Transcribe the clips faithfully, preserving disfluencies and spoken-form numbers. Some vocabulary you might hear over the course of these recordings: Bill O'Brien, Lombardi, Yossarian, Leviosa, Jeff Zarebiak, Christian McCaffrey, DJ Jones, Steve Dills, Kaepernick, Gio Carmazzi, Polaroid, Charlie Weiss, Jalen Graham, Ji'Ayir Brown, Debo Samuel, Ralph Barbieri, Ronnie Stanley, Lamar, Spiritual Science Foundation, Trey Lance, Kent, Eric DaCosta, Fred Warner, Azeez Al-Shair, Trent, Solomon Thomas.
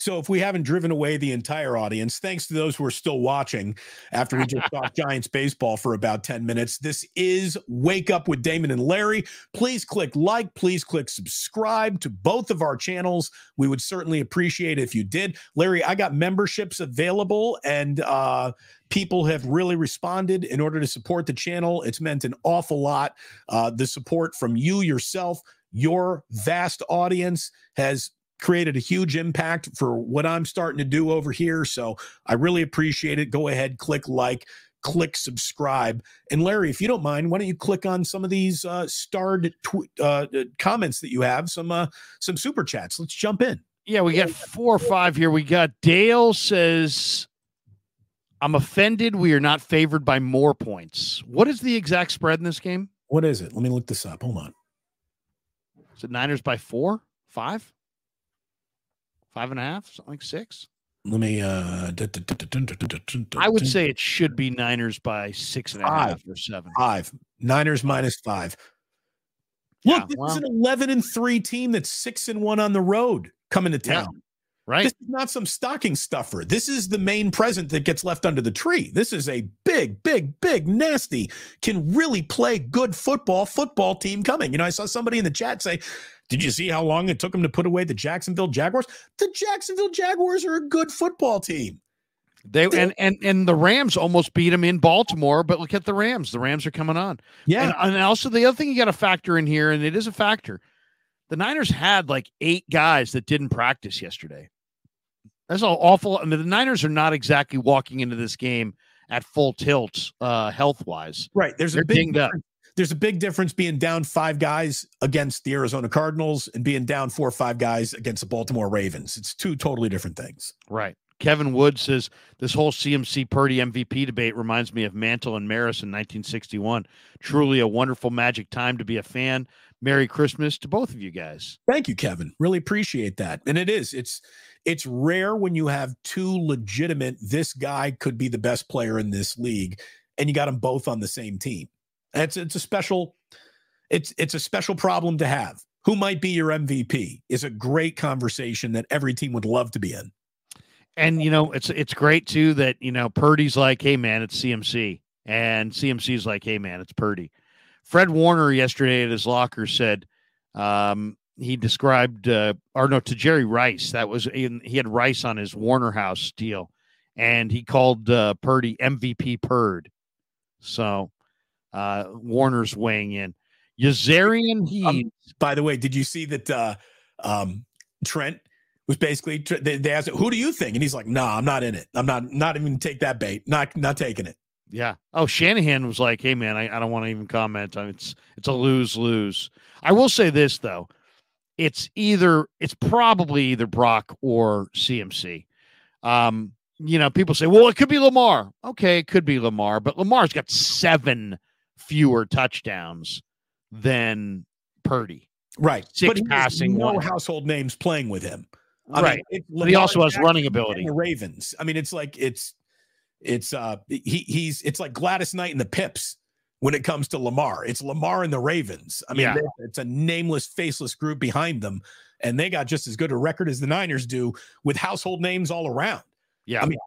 So if we haven't driven away the entire audience, thanks to those who are still watching after we just talked Giants baseball for about ten minutes, this is Wake Up with Damon and Larry. Please click like, please click subscribe to both of our channels. We would certainly appreciate it if you did. Larry, I got memberships available, and uh, people have really responded in order to support the channel. It's meant an awful lot. Uh, the support from you, yourself, your vast audience has created a huge impact for what I'm starting to do over here. So I really appreciate it. Go ahead, click like, click subscribe. And Larry, if you don't mind, why don't you click on some of these uh, starred tw uh, comments that you have, some, uh, some super chats. Let's jump in. Yeah, we got four or five here. We got Dale says, I'm offended we are not favored by more points. What is the exact spread in this game? What is it? Let me look this up. Hold on. Is it Niners by four, five? Five and a half, something like six. Let me. Uh, I would say it should be Niners by six and a five, half or seven. Five. Niners minus five. Look, yeah, this well, is an eleven and three team that's six and one on the road coming to town. Yeah, right. This is not some stocking stuffer. This is the main present that gets left under the tree. This is a big, big, big, nasty, can really play good football football team coming. You know, I saw somebody in the chat say, did you see how long it took them to put away the Jacksonville Jaguars? The Jacksonville Jaguars are a good football team. They and and and the Rams almost beat them in Baltimore, but look at the Rams. The Rams are coming on. Yeah, and, and also the other thing you got to factor in here, and it is a factor, the Niners had like eight guys that didn't practice yesterday. That's all awful. I mean, the Niners are not exactly walking into this game at full tilt, uh, health wise. Right. There's They're a big up. There's a big difference being down five guys against the Arizona Cardinals and being down four or five guys against the Baltimore Ravens. It's two totally different things. Right. Kevin Wood says, this whole C M C Purdy M V P debate reminds me of Mantle and Maris in nineteen sixty-one. Truly a wonderful magic time to be a fan. Merry Christmas to both of you guys. Thank you, Kevin. Really appreciate that. And it is. It's it's rare when you have two legitimate, this guy could be the best player in this league, and you got them both on the same team. It's it's a special, it's it's a special problem to have. Who might be your M V P is a great conversation that every team would love to be in. And you know, it's it's great too that you know Purdy's like, hey man, it's C M C, and C M C's like, hey man, it's Purdy. Fred Warner yesterday at his locker said um, he described uh, or no to Jerry Rice, that was in, he had Rice on his Warner House deal, and he called uh, Purdy M V P Purd. So. Uh, Warner's weighing in. Yazarian Heed. Um, by the way, did you see that uh, um, Trent was basically they, they asked, "Who do you think?" And he's like, "Nah, I'm not in it. I'm not not even gonna take that bait. Not not taking it." Yeah. Oh, Shanahan was like, "Hey, man, I, I don't want to even comment. I mean, it's it's a lose lose." I will say this though, it's either it's probably either Brock or C M C. Um, you know, people say, "Well, it could be Lamar." Okay, it could be Lamar, but Lamar's got seven fewer touchdowns than Purdy, right? Six but he passing, no one household names playing with him, I right? Mean, but he also has running ability. The Ravens. I mean, it's like it's it's uh he he's it's like Gladys Knight and the Pips when it comes to Lamar. It's Lamar and the Ravens. I mean, yeah. they, it's a nameless, faceless group behind them, and they got just as good a record as the Niners do with household names all around. Yeah, I mean,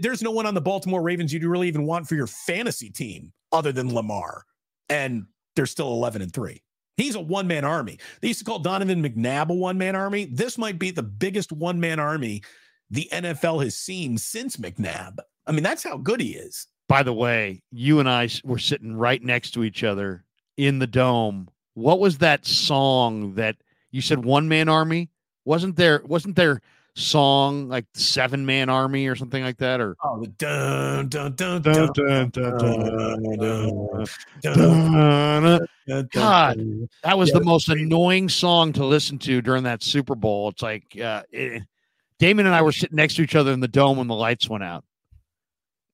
there's no one on the Baltimore Ravens you'd really even want for your fantasy team other than Lamar, and they're still eleven and three. He's a one-man army. They used to call Donovan McNabb a one-man army. This might be the biggest one-man army the N F L has seen since McNabb. I mean, that's how good he is. By the way, you and I were sitting right next to each other in the dome. What was that song that you said one-man army? Wasn't there, wasn't there song like Seven Man Army or something like that, or oh, dun dun dun dun dun dun. God, that was the most annoying song to listen to during that Super Bowl. It's like uh, it, Damon and I were sitting next to each other in the dome when the lights went out,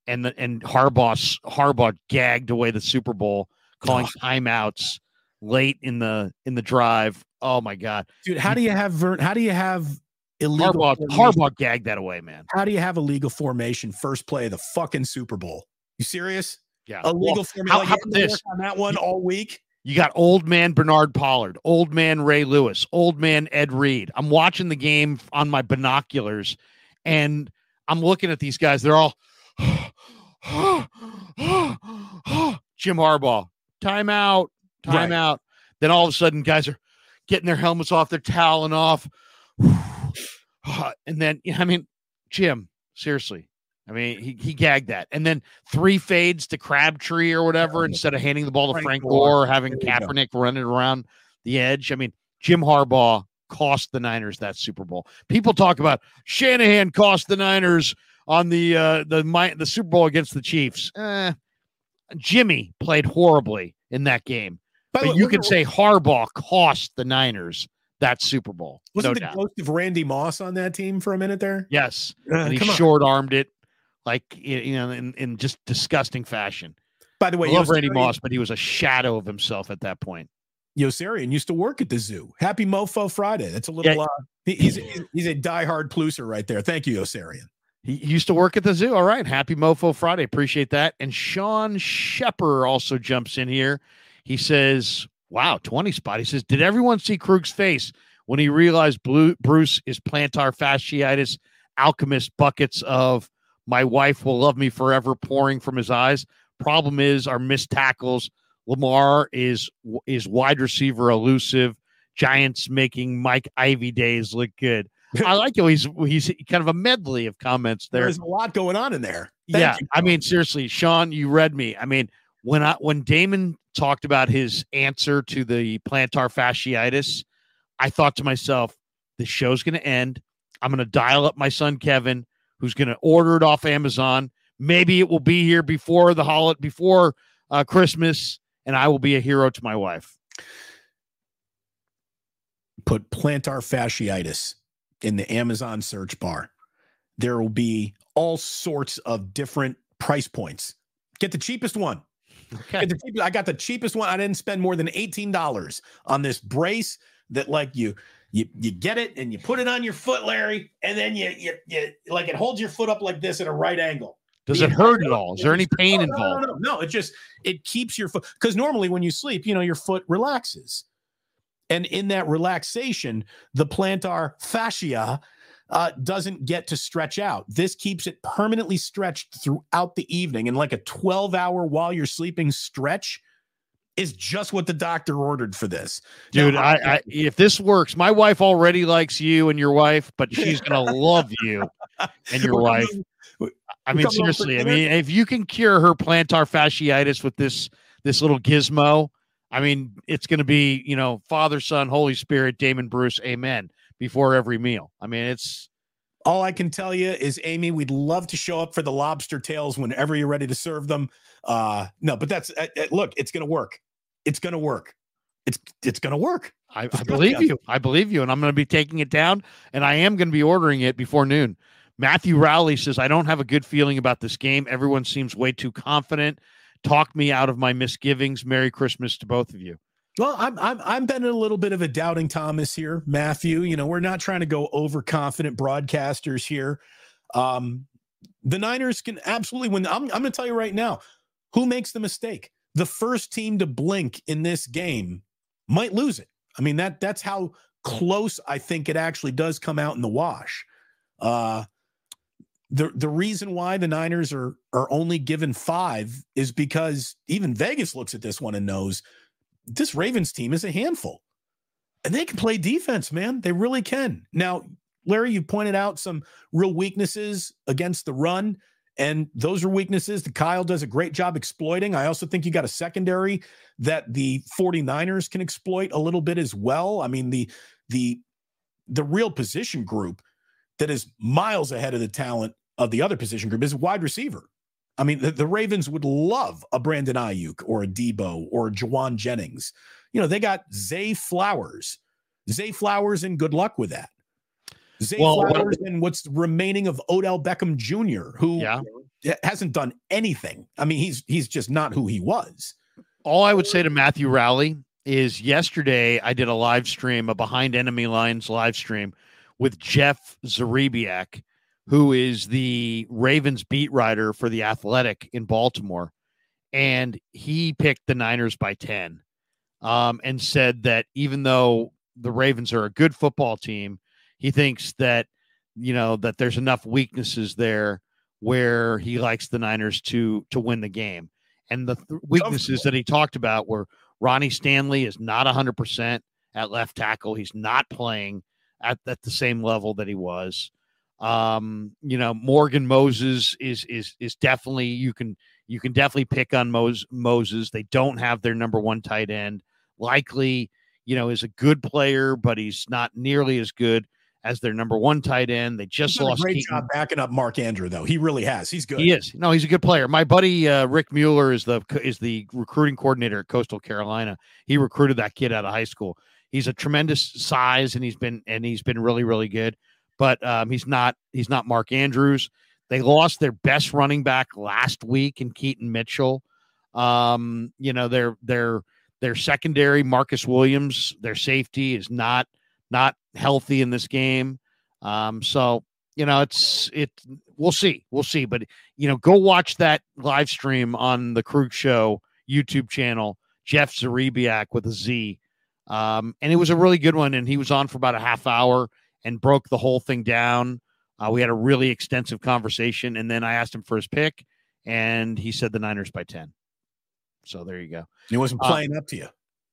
and the, and Harbaugh Harbaugh gagged away the Super Bowl, calling oh. timeouts late in the in the drive. Oh my God, dude, how do you have Vern? How do you have Harbaugh, Harbaugh gagged that away, man. How do you have illegal formation first play of the fucking Super Bowl? You serious? Yeah. Illegal well, formation. Like, on that one all week. You got old man Bernard Pollard, old man Ray Lewis, old man Ed Reed. I'm watching the game on my binoculars, and I'm looking at these guys. They're all Jim Harbaugh, timeout, timeout. Right. Then all of a sudden, guys are getting their helmets off, they're toweling off. And then, I mean, Jim, seriously. I mean, he, he gagged that. And then three fades to Crabtree or whatever yeah, instead of handing the ball to Frank Gore or having Kaepernick go. Running around the edge. I mean, Jim Harbaugh cost the Niners that Super Bowl. People talk about Shanahan cost the Niners on the uh, the my, the Super Bowl against the Chiefs. Eh, Jimmy played horribly in that game. But, but look, you can say Harbaugh cost the Niners that Super Bowl. Wasn't no the doubt. Ghost of Randy Moss on that team for a minute there? Yes. Uh, and he short-armed it. Like, you know, in, in just disgusting fashion. By the way, I love Randy Moss, but he was a shadow of himself at that point. Yossarian used to work at the zoo. Happy Mofo Friday. That's a little, yeah. uh, he, he's, he's a diehard Plooser right there. Thank you, Yossarian. He used to work at the zoo. All right. Happy Mofo Friday. Appreciate that. And Sean Shepper also jumps in here. He says, wow, twenty spot. He says, did everyone see Krug's face when he realized Blue, Bruce is plantar fasciitis, alchemist buckets of my wife will love me forever pouring from his eyes? Problem is our missed tackles. Lamar is is wide receiver elusive. Giants making Mike Ivy days look good. I like how he's he's kind of a medley of comments there. There's a lot going on in there. Thank yeah, you. I mean, seriously, Sean, you read me. I mean, when I when Damon talked about his answer to the plantar fasciitis, I thought to myself, the show's going to end. I'm going to dial up my son Kevin, who's going to order it off Amazon. Maybe it will be here before the holiday, before uh, Christmas, and I will be a hero to my wife. Put plantar fasciitis in the Amazon search bar. There will be all sorts of different price points. Get the cheapest one. Okay. Get the cheapest, I got the cheapest one. I didn't spend more than eighteen dollars on this brace that, like, you – You, you get it and you put it on your foot, Larry, and then you, you, you like it holds your foot up like this at a right angle. Does it hurt at all? Is there any pain involved? No, no, no, no. It just, it keeps your foot, because normally when you sleep, you know, your foot relaxes. And in that relaxation, the plantar fascia uh, doesn't get to stretch out. This keeps it permanently stretched throughout the evening. And like a twelve hour while you're sleeping stretch is just what the doctor ordered for this. Dude, now, I, I if this works, my wife already likes you and your wife, but she's going to love you and your wife. I mean, seriously, I mean, if you can cure her plantar fasciitis with this this little gizmo, I mean, it's going to be, you know, Father, Son, Holy Spirit, Damon Bruce, amen, before every meal. I mean, it's... All I can tell you is, Amy, we'd love to show up for the lobster tails whenever you're ready to serve them. Uh, no, but that's... Uh, look, it's going to work. It's going to work. It's it's going to work. I, I believe you. I believe you. And I'm going to be taking it down, and I am going to be ordering it before noon. Matthew Rowley says, I don't have a good feeling about this game. Everyone seems way too confident. Talk me out of my misgivings. Merry Christmas to both of you. Well, I'm I'm I'm been in a little bit of a doubting Thomas here, Matthew. You know, we're not trying to go overconfident broadcasters here. Um, the Niners can absolutely win. I'm I'm going to tell you right now, who makes the mistake? The first team to blink in this game might lose it. I mean, that that's how close I think it actually does come out in the wash. Uh, the the reason why the Niners are are only given five is because even Vegas looks at this one and knows this Ravens team is a handful. And they can play defense, man. They really can. Now, Larry, you pointed out some real weaknesses against the run. And those are weaknesses that Kyle does a great job exploiting. I also think you got a secondary that the 49ers can exploit a little bit as well. I mean, the the the real position group that is miles ahead of the talent of the other position group is wide receiver. I mean, the, the Ravens would love a Brandon Ayuk or a Debo or a Juwan Jennings. You know, they got Zay Flowers. Zay Flowers, and good luck with that. Zay well, Flowers and what's remaining of Odell Beckham Junior, who yeah. hasn't done anything. I mean, he's he's just not who he was. All I would say to Matthew Rowley is yesterday I did a live stream, a Behind Enemy Lines live stream with Jeff Zarebiak, who is the Ravens beat writer for The Athletic in Baltimore, and he picked the Niners by ten. um, and said that even though the Ravens are a good football team, he thinks that, you know, that there's enough weaknesses there where he likes the Niners to to win the game. And the th- weaknesses that he talked about were Ronnie Stanley is not one hundred percent at left tackle. He's not playing at, at the same level that he was. Um, you know, Morgan Moses is is is definitely, you can you can definitely pick on Mos- Moses. They don't have their number one tight end. Likely, you know, is a good player, but he's not nearly as good as their number one tight end. They just lost. Great Keaton. Job backing up Mark Andrew, though. He really has. He's good. He is. No, he's a good player. My buddy uh, Rick Mueller is the is the recruiting coordinator at Coastal Carolina. He recruited that kid out of high school. He's a tremendous size, and he's been and he's been really really good. But um, he's not he's not Mark Andrews. They lost their best running back last week in Keaton Mitchell. Um, you know their their their secondary, Marcus Williams, their safety is not. Not healthy in this game. Um, so, you know, it's, it, we'll see, we'll see, but you know, go watch that live stream on the Krug Show YouTube channel, Jeff Zarebiak with a Z. Um, and it was a really good one. And he was on for about a half hour and broke the whole thing down. Uh, we had a really extensive conversation, and then I asked him for his pick, and he said the Niners by ten. So there you go. He wasn't playing um, up to you.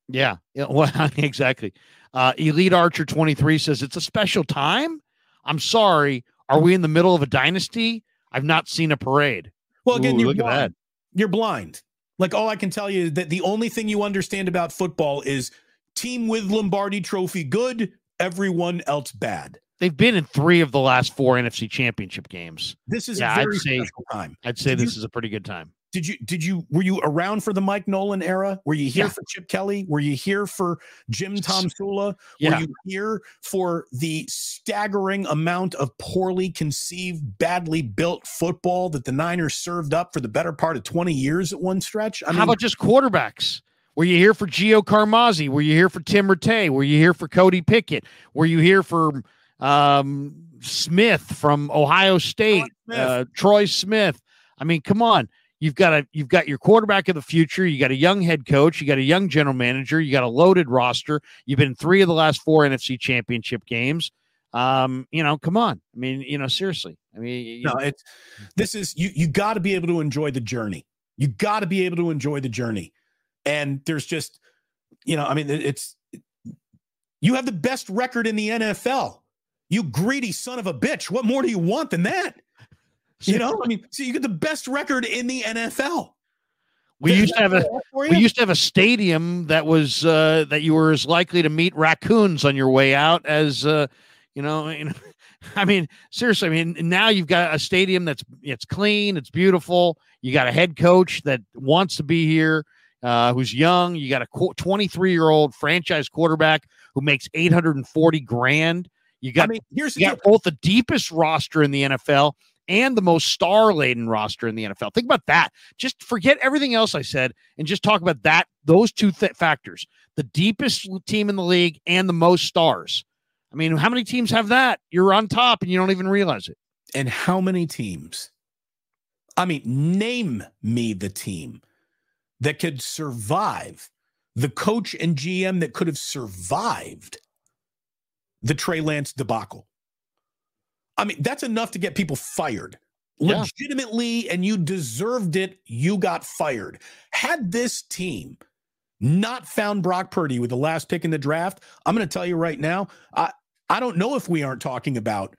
Yeah, yeah, well, exactly. Uh, Elite Archer twenty-three says, it's a special time? I'm sorry. Are we in the middle of a dynasty? I've not seen a parade. Well, again, Ooh, you're, blind. you're blind. Like, all I can tell you is that the only thing you understand about football is team with Lombardi Trophy good, everyone else bad. They've been in three of the last four N F C Championship games. This is yeah, a very I'd say, special time. I'd say Did this you- is a pretty good time. Did you, did you, were you around for the Mike Nolan era? Were you here yeah. for Chip Kelly? Were you here for Jim Tomsula? Yeah. Were you here for the staggering amount of poorly conceived, badly built football that the Niners served up for the better part of twenty years at one stretch? I mean, how about just quarterbacks? Were you here for Gio Carmazzi? Were you here for Tim Rattay? Were you here for Cody Pickett? Were you here for um, Smith from Ohio State, Troy Smith? Uh, Troy Smith? I mean, come on. You've got a you've got your quarterback of the future. You got a young head coach. You got a young general manager. You got a loaded roster. You've been in three of the last four N F C Championship games. Um, you know, come on. I mean, you know, seriously. I mean, no, know. it's this is you. You got to be able to enjoy the journey. You got to be able to enjoy the journey. And there's just, you know, I mean, it's you have the best record in the N F L. You greedy son of a bitch. What more do you want than that? You know, I mean, so you get the best record in the N F L. We There's used to have a we used to have a stadium that was uh, that you were as likely to meet raccoons on your way out as uh, you know. You know, I mean, seriously, I mean, now you've got a stadium that's it's clean, it's beautiful. You got a head coach that wants to be here, uh, who's young. You got a twenty-three year old franchise quarterback who makes eight hundred and forty grand. You got I mean, here's you the got both the deepest roster in the N F L. And the most star-laden roster in the N F L. Think about that. Just forget everything else I said and just talk about that. Those two th- factors, the deepest team in the league and the most stars. I mean, how many teams have that? You're on top and you don't even realize it. And how many teams? I mean, name me the team that could survive, the coach and G M that could have survived the Trey Lance debacle. I mean, that's enough to get people fired. Yeah. Legitimately, and you deserved it, you got fired. Had this team not found Brock Purdy with the last pick in the draft, I'm going to tell you right now, I, I don't know if we aren't talking about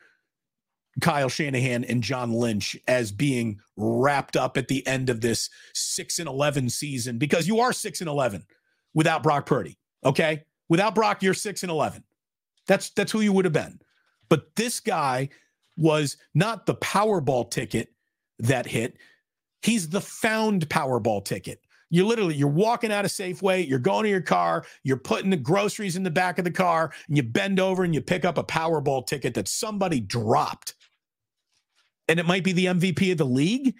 Kyle Shanahan and John Lynch as being wrapped up at the end of this six and eleven season, because you are six and eleven without Brock Purdy, okay? Without Brock, you're six and eleven. That's, that's who you would have been. But this guy was not the Powerball ticket that hit. He's the found Powerball ticket. You're literally, you're walking out of Safeway, you're going to your car, you're putting the groceries in the back of the car, and you bend over and you pick up a Powerball ticket that somebody dropped. And it might be the M V P of the league.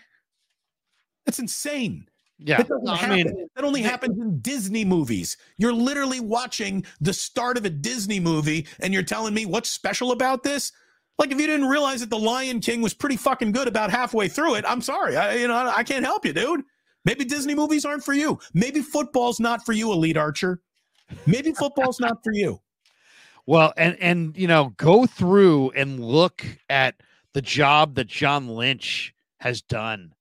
That's insane. Yeah, that, doesn't I mean, that only happens in Disney movies. You're literally watching the start of a Disney movie, and you're telling me what's special about this? Like, if you didn't realize that The Lion King was pretty fucking good about halfway through it, I'm sorry. I, you know, I can't help you, dude. Maybe Disney movies aren't for you. Maybe football's not for you, Elite Archer. Maybe football's not for you. Well, and, and, you know, go through and look at the job that John Lynch has done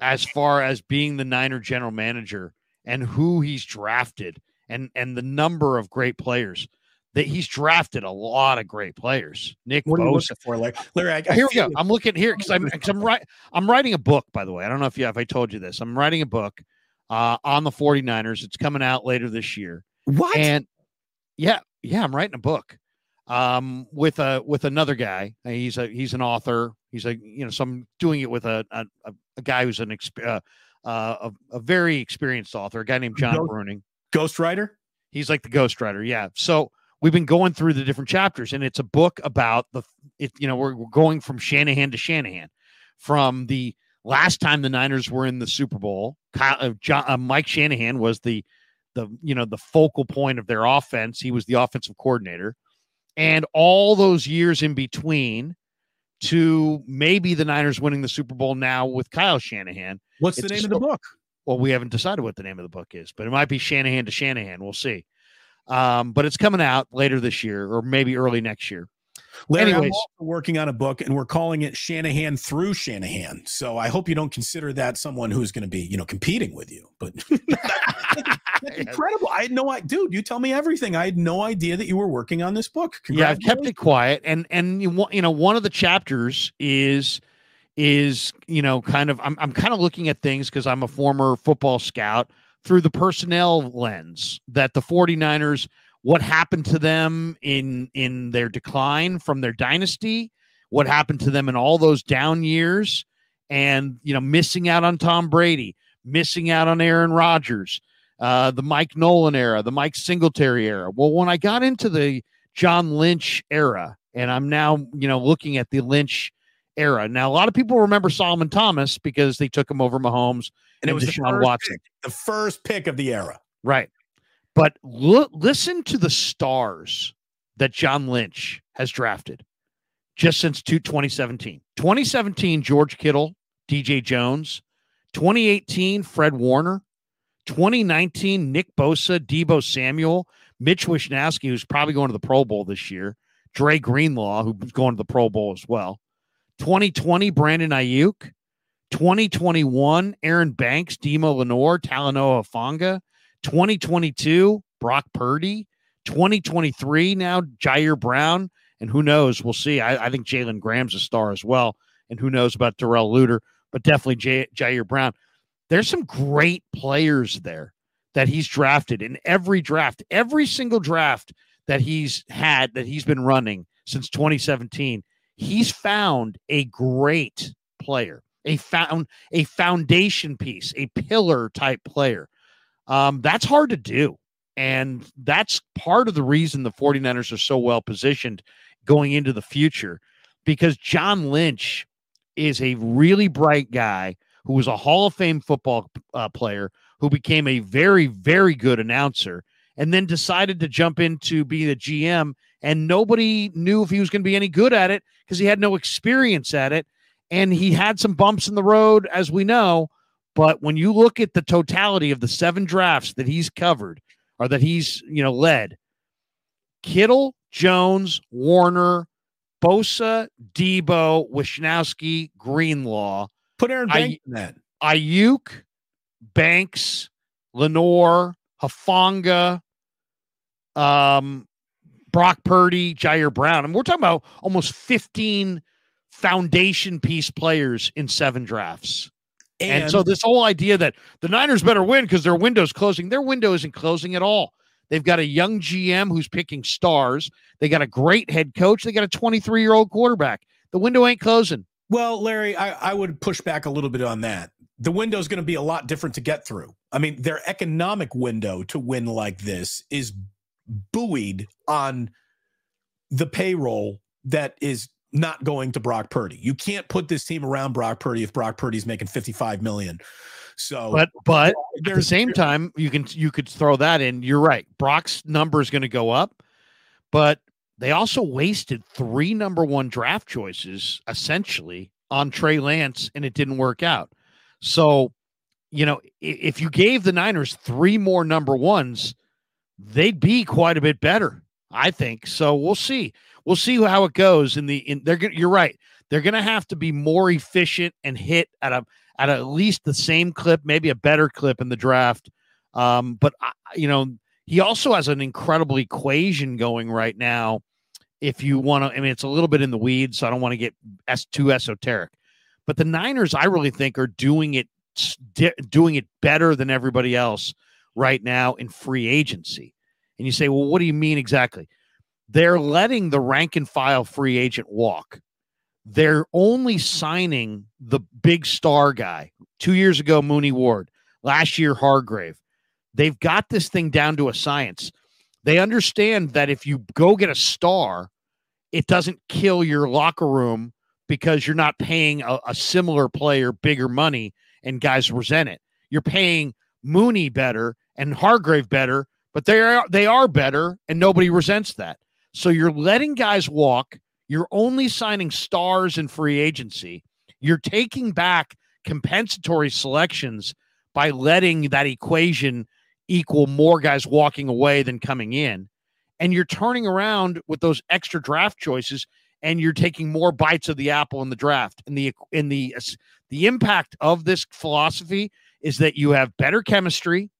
as far as being the Niner general manager and who he's drafted and, and the number of great players that he's drafted. A lot of great players. Nick what Bosa. For? Like, Larry, I, I here we go. It. I'm looking here because I'm, cause I'm, ri- I'm writing a book, by the way. I don't know if you have, I told you this. I'm writing a book uh, on the 49ers. It's coming out later this year. What? And yeah. Yeah, I'm writing a book um, with a with another guy. He's a he's an author. He's a you know, so I'm doing it with a a, a guy who's an exp- uh, uh, a, a very experienced author, a guy named John Ghost, Bruning. Ghostwriter? He's like the ghostwriter. Yeah. So we've been going through the different chapters, and it's a book about the it. You know, we're we're going from Shanahan to Shanahan, from the last time the Niners were in the Super Bowl. Kyle, uh, John, uh, Mike Shanahan was the. The, you know, the focal point of their offense. He was the offensive coordinator, and all those years in between to maybe the Niners winning the Super Bowl now with Kyle Shanahan. What's the name of the book? Well, we haven't decided what the name of the book is, but it might be Shanahan to Shanahan. We'll see. Um, but it's coming out later this year or maybe early next year. Larry, anyways, I'm also working on a book, and we're calling it Shanahan Through Shanahan. So I hope you don't consider that someone who's going to be, you know, competing with you. But that, that's incredible. I had no idea, dude. You tell me everything. I had no idea that you were working on this book. Yeah, I've kept it quiet, and and you, you know, one of the chapters is is you know, kind of I'm I'm kind of looking at things because I'm a former football scout through the personnel lens that the 49ers. What happened to them in in their decline from their dynasty? What happened to them in all those down years? And, you know, missing out on Tom Brady, missing out on Aaron Rodgers, uh, the Mike Nolan era, the Mike Singletary era. Well, when I got into the John Lynch era, and I'm now, you know, looking at the Lynch era. Now, a lot of people remember Solomon Thomas because they took him over Mahomes and, and it was Deshaun Watson. Pick, the first pick of the era. Right. But look, listen to the stars that John Lynch has drafted just since twenty seventeen. twenty seventeen, George Kittle, D J Jones. twenty eighteen, Fred Warner. twenty nineteen, Nick Bosa, Debo Samuel, Mitch Wishnowsky, who's probably going to the Pro Bowl this year. Dre Greenlaw, who's going to the Pro Bowl as well. twenty twenty, Brandon Ayuk. twenty twenty-one, Aaron Banks, Demo Lenore, Talanoa Fonga. twenty twenty-two, Brock Purdy. twenty twenty-three, now Ji'Ayir Brown. And who knows? We'll see. I, I think Jalen Graham's a star as well. And who knows about Darrell Luter, but definitely J- Ji'Ayir Brown. There's some great players there that he's drafted in every draft, every single draft that he's had, that he's been running since twenty seventeen. He's found a great player, a found a foundation piece, a pillar type player. Um, that's hard to do, and that's part of the reason the 49ers are so well-positioned going into the future, because John Lynch is a really bright guy who was a Hall of Fame football uh, player who became a very, very good announcer and then decided to jump into being a G M, and nobody knew if he was going to be any good at it because he had no experience at it, and he had some bumps in the road, as we know. But when you look at the totality of the seven drafts that he's covered or that he's, you know, led, Kittle, Jones, Warner, Bosa, Debo, Wishnowsky, Greenlaw. Put Aaron Banks in that. Ayuk, Banks, Lenore, Hufanga, um, Brock Purdy, Ji'Ayir Brown. And we're talking about almost fifteen foundation piece players in seven drafts. And, and so this whole idea that the Niners better win because their window's closing, their window isn't closing at all. They've got a young G M who's picking stars. They got a great head coach. They got a twenty-three-year-old quarterback. The window ain't closing. Well, Larry, I, I would push back a little bit on that. The window's going to be a lot different to get through. I mean, their economic window to win like this is buoyed on the payroll that is not going to Brock Purdy. You can't put this team around Brock Purdy if Brock Purdy's making fifty-five million. So, but but at the same time, you can you could throw that in. You're right. Brock's number is going to go up, but they also wasted three number one draft choices essentially on Trey Lance, and it didn't work out. So, you know, if you gave the Niners three more number ones, they'd be quite a bit better, I think. So we'll see. We'll see how it goes. In the in, they're gonna, you're right. They're going to have to be more efficient and hit at a at at least the same clip, maybe a better clip in the draft. Um, but I, you know, he also has an incredible equation going right now. If you want to, I mean, it's a little bit in the weeds, so I don't want to get too esoteric. But the Niners, I really think, are doing it doing it better than everybody else right now in free agency. And you say, well, what do you mean exactly? They're letting the rank and file free agent walk. They're only signing the big star guy. Two years ago, Mooney Ward. Last year, Hargrave. They've got this thing down to a science. They understand that if you go get a star, it doesn't kill your locker room because you're not paying a, a similar player bigger money and guys resent it. You're paying Mooney better and Hargrave better, but they are, they are better and nobody resents that. So you're letting guys walk. You're only signing stars in free agency. You're taking back compensatory selections by letting that equation equal more guys walking away than coming in. And you're turning around with those extra draft choices and you're taking more bites of the apple in the draft. And the, in the, the impact of this philosophy is that you have better chemistry,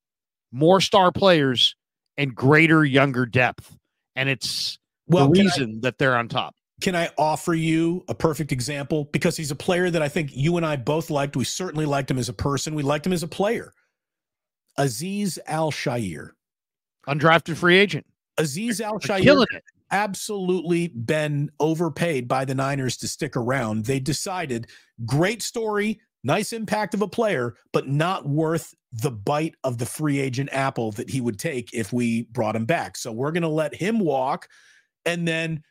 more star players, and greater, younger depth. And it's well, the reason I, that they're on top. Can I offer you a perfect example? Because he's a player that I think you and I both liked. We certainly liked him as a person. We liked him as a player. Azeez Al-Shair. Undrafted free agent. Azeez Al-Shair absolutely been overpaid by the Niners to stick around. They decided, great story, nice impact of a player, but not worth the bite of the free agent apple that he would take if we brought him back. So we're going to let him walk and then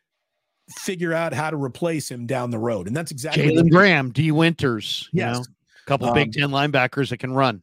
figure out how to replace him down the road. And that's exactly Jalen Graham, D. Winters, yes. You know, a couple um, Big Ten linebackers that can run.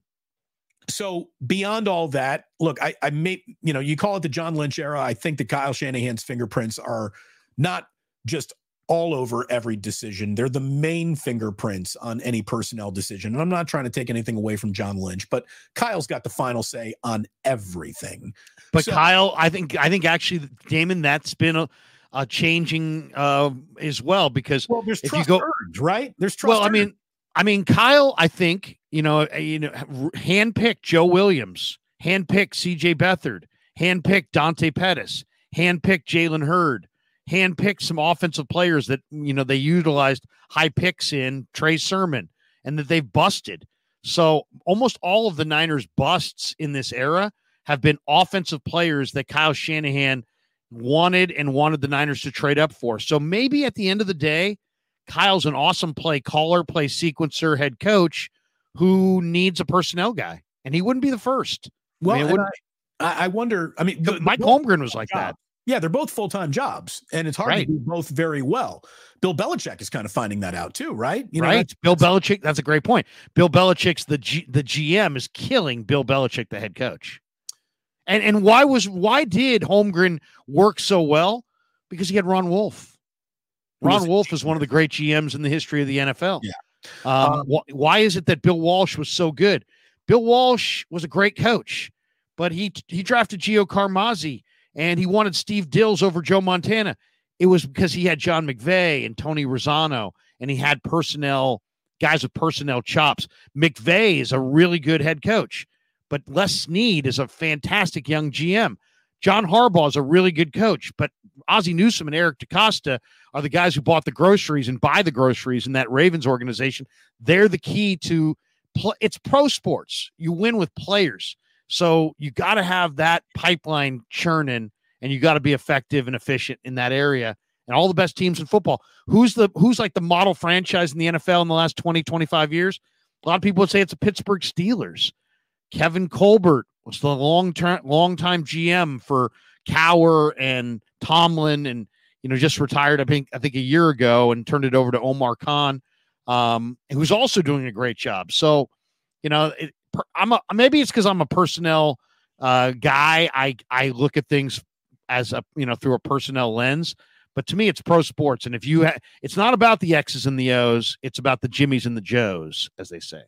So beyond all that, look, I, I may, you know, you call it the John Lynch era. I think that Kyle Shanahan's fingerprints are not just all over every decision. They're the main fingerprints on any personnel decision. And I'm not trying to take anything away from John Lynch, but Kyle's got the final say on everything. But so, Kyle, I think, I think actually, Damon, that's been a, a changing uh, as well, because well, there's if trust you go, earned, right? There's trust. Well, earned. I mean, I mean, Kyle, I think, you know, you know, handpicked Joe Williams, handpicked C J Beathard, handpicked Dante Pettis, handpicked Jalen Hurd, handpicked some offensive players that, you know, they utilized high picks in, Trey Sermon, and that they've busted. So almost all of the Niners busts in this era have been offensive players that Kyle Shanahan wanted and wanted the Niners to trade up for. So maybe at the end of the day, Kyle's an awesome play caller, play sequencer, head coach who needs a personnel guy. And he wouldn't be the first. Well, I, mean, I, I wonder, I mean, the, Mike Holmgren was like that. Yeah. They're both full-time jobs and it's hard right. to do both very well. Bill Belichick is kind of finding that out too, right? You know, right. That's, Bill that's, Belichick. That's a great point. Bill Belichick's the G, the G M is killing Bill Belichick, the head coach. And, and why was, why did Holmgren work so well? Because he had Ron Wolf. Ron Wolf is one of the great G Ms in the history of the N F L. Yeah. Um, um, wh why is it that Bill Walsh was so good? Bill Walsh was a great coach, but he he drafted Gio Carmazzi, and he wanted Steve Dills over Joe Montana. It was because he had John McVay and Tony Rosano, and he had personnel, guys with personnel chops. McVay is a really good head coach, but Les Snead is a fantastic young G M. John Harbaugh is a really good coach, but Ozzie Newsome and Eric DaCosta are the guys who bought the groceries and buy the groceries in that Ravens organization. They're the key to – it's pro sports. You win with players. So you got to have that pipeline churning, and you got to be effective and efficient in that area. And all the best teams in football. Who's the who's like the model franchise in the N F L in the last twenty, twenty-five years? A lot of people would say it's the Pittsburgh Steelers. Kevin Colbert was the long-term, long-time G M for Cowher and Tomlin, and you know, just retired, I think, I think a year ago, and turned it over to Omar Khan, um, who's also doing a great job. So, you know, it, I'm a, maybe it's because I'm a personnel uh, guy. I I look at things as a you know through a personnel lens, but to me, it's pro sports. And if you, ha it's not about the X's and the O's, it's about the Jimmies and the Joes, as they say.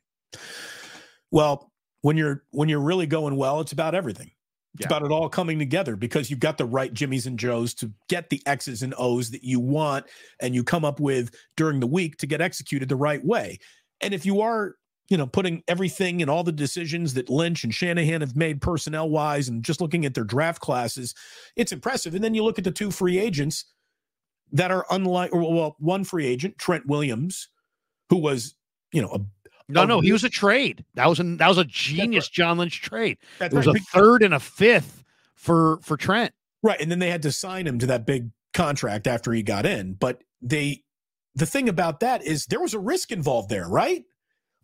Well. When you're when you're really going well, it's about everything. It's yeah. about it all coming together because you've got the right Jimmies and Joes to get the X's and O's that you want and you come up with during the week to get executed the right way. And if you are, you know, putting everything and all the decisions that Lynch and Shanahan have made personnel-wise and just looking at their draft classes, it's impressive. And then you look at the two free agents that are unlike, or well, one free agent, Trent Williams, who was, you know, a No, no, he was a trade. That was an, that was a genius John Lynch trade. It was a third and a fifth for for Trent. Right, and then they had to sign him to that big contract after he got in. But they, the thing about that is there was a risk involved there, right?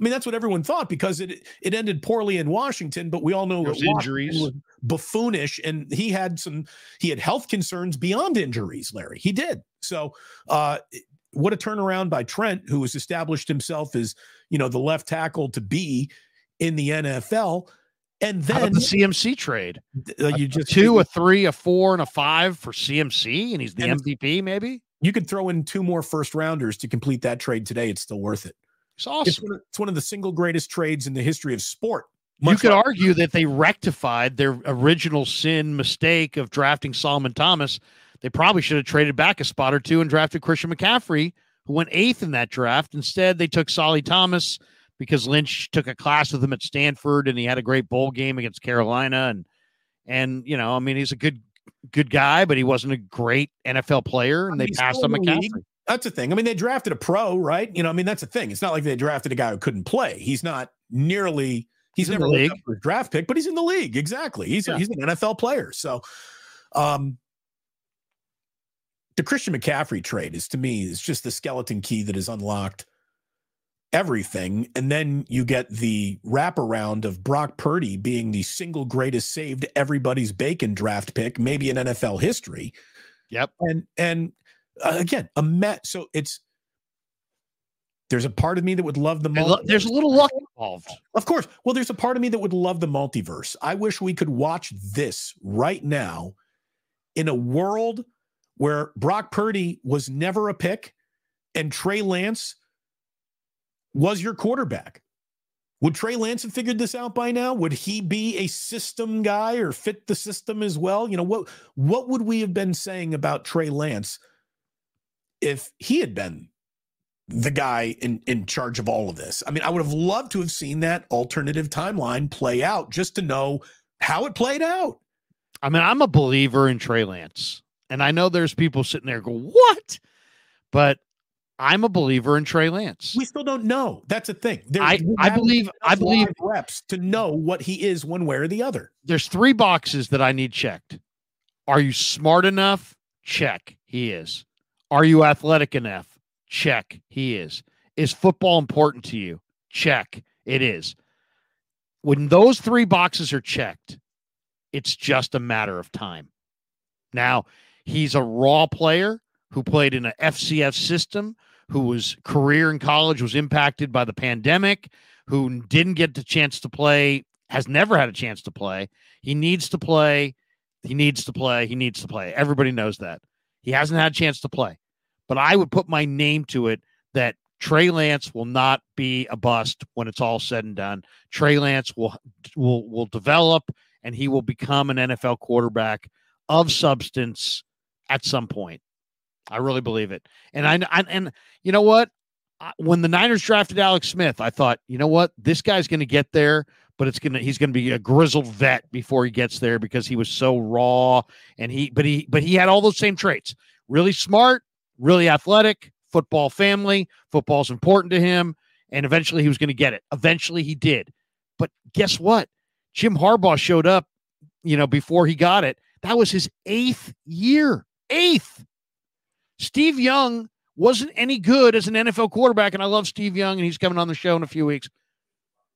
I mean, that's what everyone thought because it it ended poorly in Washington. But we all know it was injuries, was buffoonish, and he had some he had health concerns beyond injuries. Larry, he did. So, uh, what a turnaround by Trent, who has established himself as, you know, the left tackle to be in the N F L. And then how about the C M C trade, uh, you just a two, a three, a four, and a five for C M C. And he's the and M V P. Maybe you could throw in two more first rounders to complete that trade today. It's still worth it. It's awesome. It's one of, it's one of the single greatest trades in the history of sport. You could like argue that they rectified their original sin mistake of drafting Solomon Thomas. They probably should have traded back a spot or two and drafted Christian McCaffrey, who went eighth in that draft. Instead, they took Solly Thomas because Lynch took a class with him at Stanford, and he had a great bowl game against Carolina. And, and you know, I mean, he's a good good guy, but he wasn't a great N F L player, and they passed on McCaffrey. That's the thing. I mean, they drafted a pro, right? You know, I mean, that's the thing. It's not like they drafted a guy who couldn't play. He's not nearly – he's never a draft pick, but he's in the league. Exactly. He's, yeah. he's an N F L player. So, um the Christian McCaffrey trade is, to me, is just the skeleton key that has unlocked everything. And then you get the wraparound of Brock Purdy being the single greatest saved everybody's bacon draft pick, maybe in N F L history. Yep. And, and uh, again, a met. So it's, there's a part of me that would love the multiverse. There's a little luck involved. Of course. Well, there's a part of me that would love the multiverse. I wish we could watch this right now in a world where Brock Purdy was never a pick and Trey Lance was your quarterback. Would Trey Lance have figured this out by now? Would he be a system guy or fit the system as well? You know, what, what would we have been saying about Trey Lance if he had been the guy in, in charge of all of this? I mean, I would have loved to have seen that alternative timeline play out just to know how it played out. I mean, I'm a believer in Trey Lance. And I know there's people sitting there go, what? But I'm a believer in Trey Lance. We still don't know. That's a thing. I, I believe I believe reps to know what he is one way or the other. There's three boxes that I need checked. Are you smart enough? Check. He is. Are you athletic enough? Check. He is. Is football important to you? Check. It is. When those three boxes are checked, it's just a matter of time. Now, he's a raw player who played in an F C S system, who was career in college, was impacted by the pandemic, who didn't get the chance to play, has never had a chance to play. He needs to play. He needs to play. He needs to play. Everybody knows that. He hasn't had a chance to play. But I would put my name to it that Trey Lance will not be a bust when it's all said and done. Trey Lance will will, will develop, and he will become an N F L quarterback of substance at some point. I really believe it. And I, I and you know what? I, when the Niners drafted Alex Smith, I thought, you know what? This guy's going to get there, but it's going to he's going to be a grizzled vet before he gets there because he was so raw and he but he but he had all those same traits. Really smart, really athletic, football family, football's important to him, and eventually he was going to get it. Eventually he did. But guess what? Jim Harbaugh showed up, you know, before he got it. That was his eighth year. Eighth. Steve Young wasn't any good as an N F L quarterback, and I love Steve Young, and he's coming on the show in a few weeks.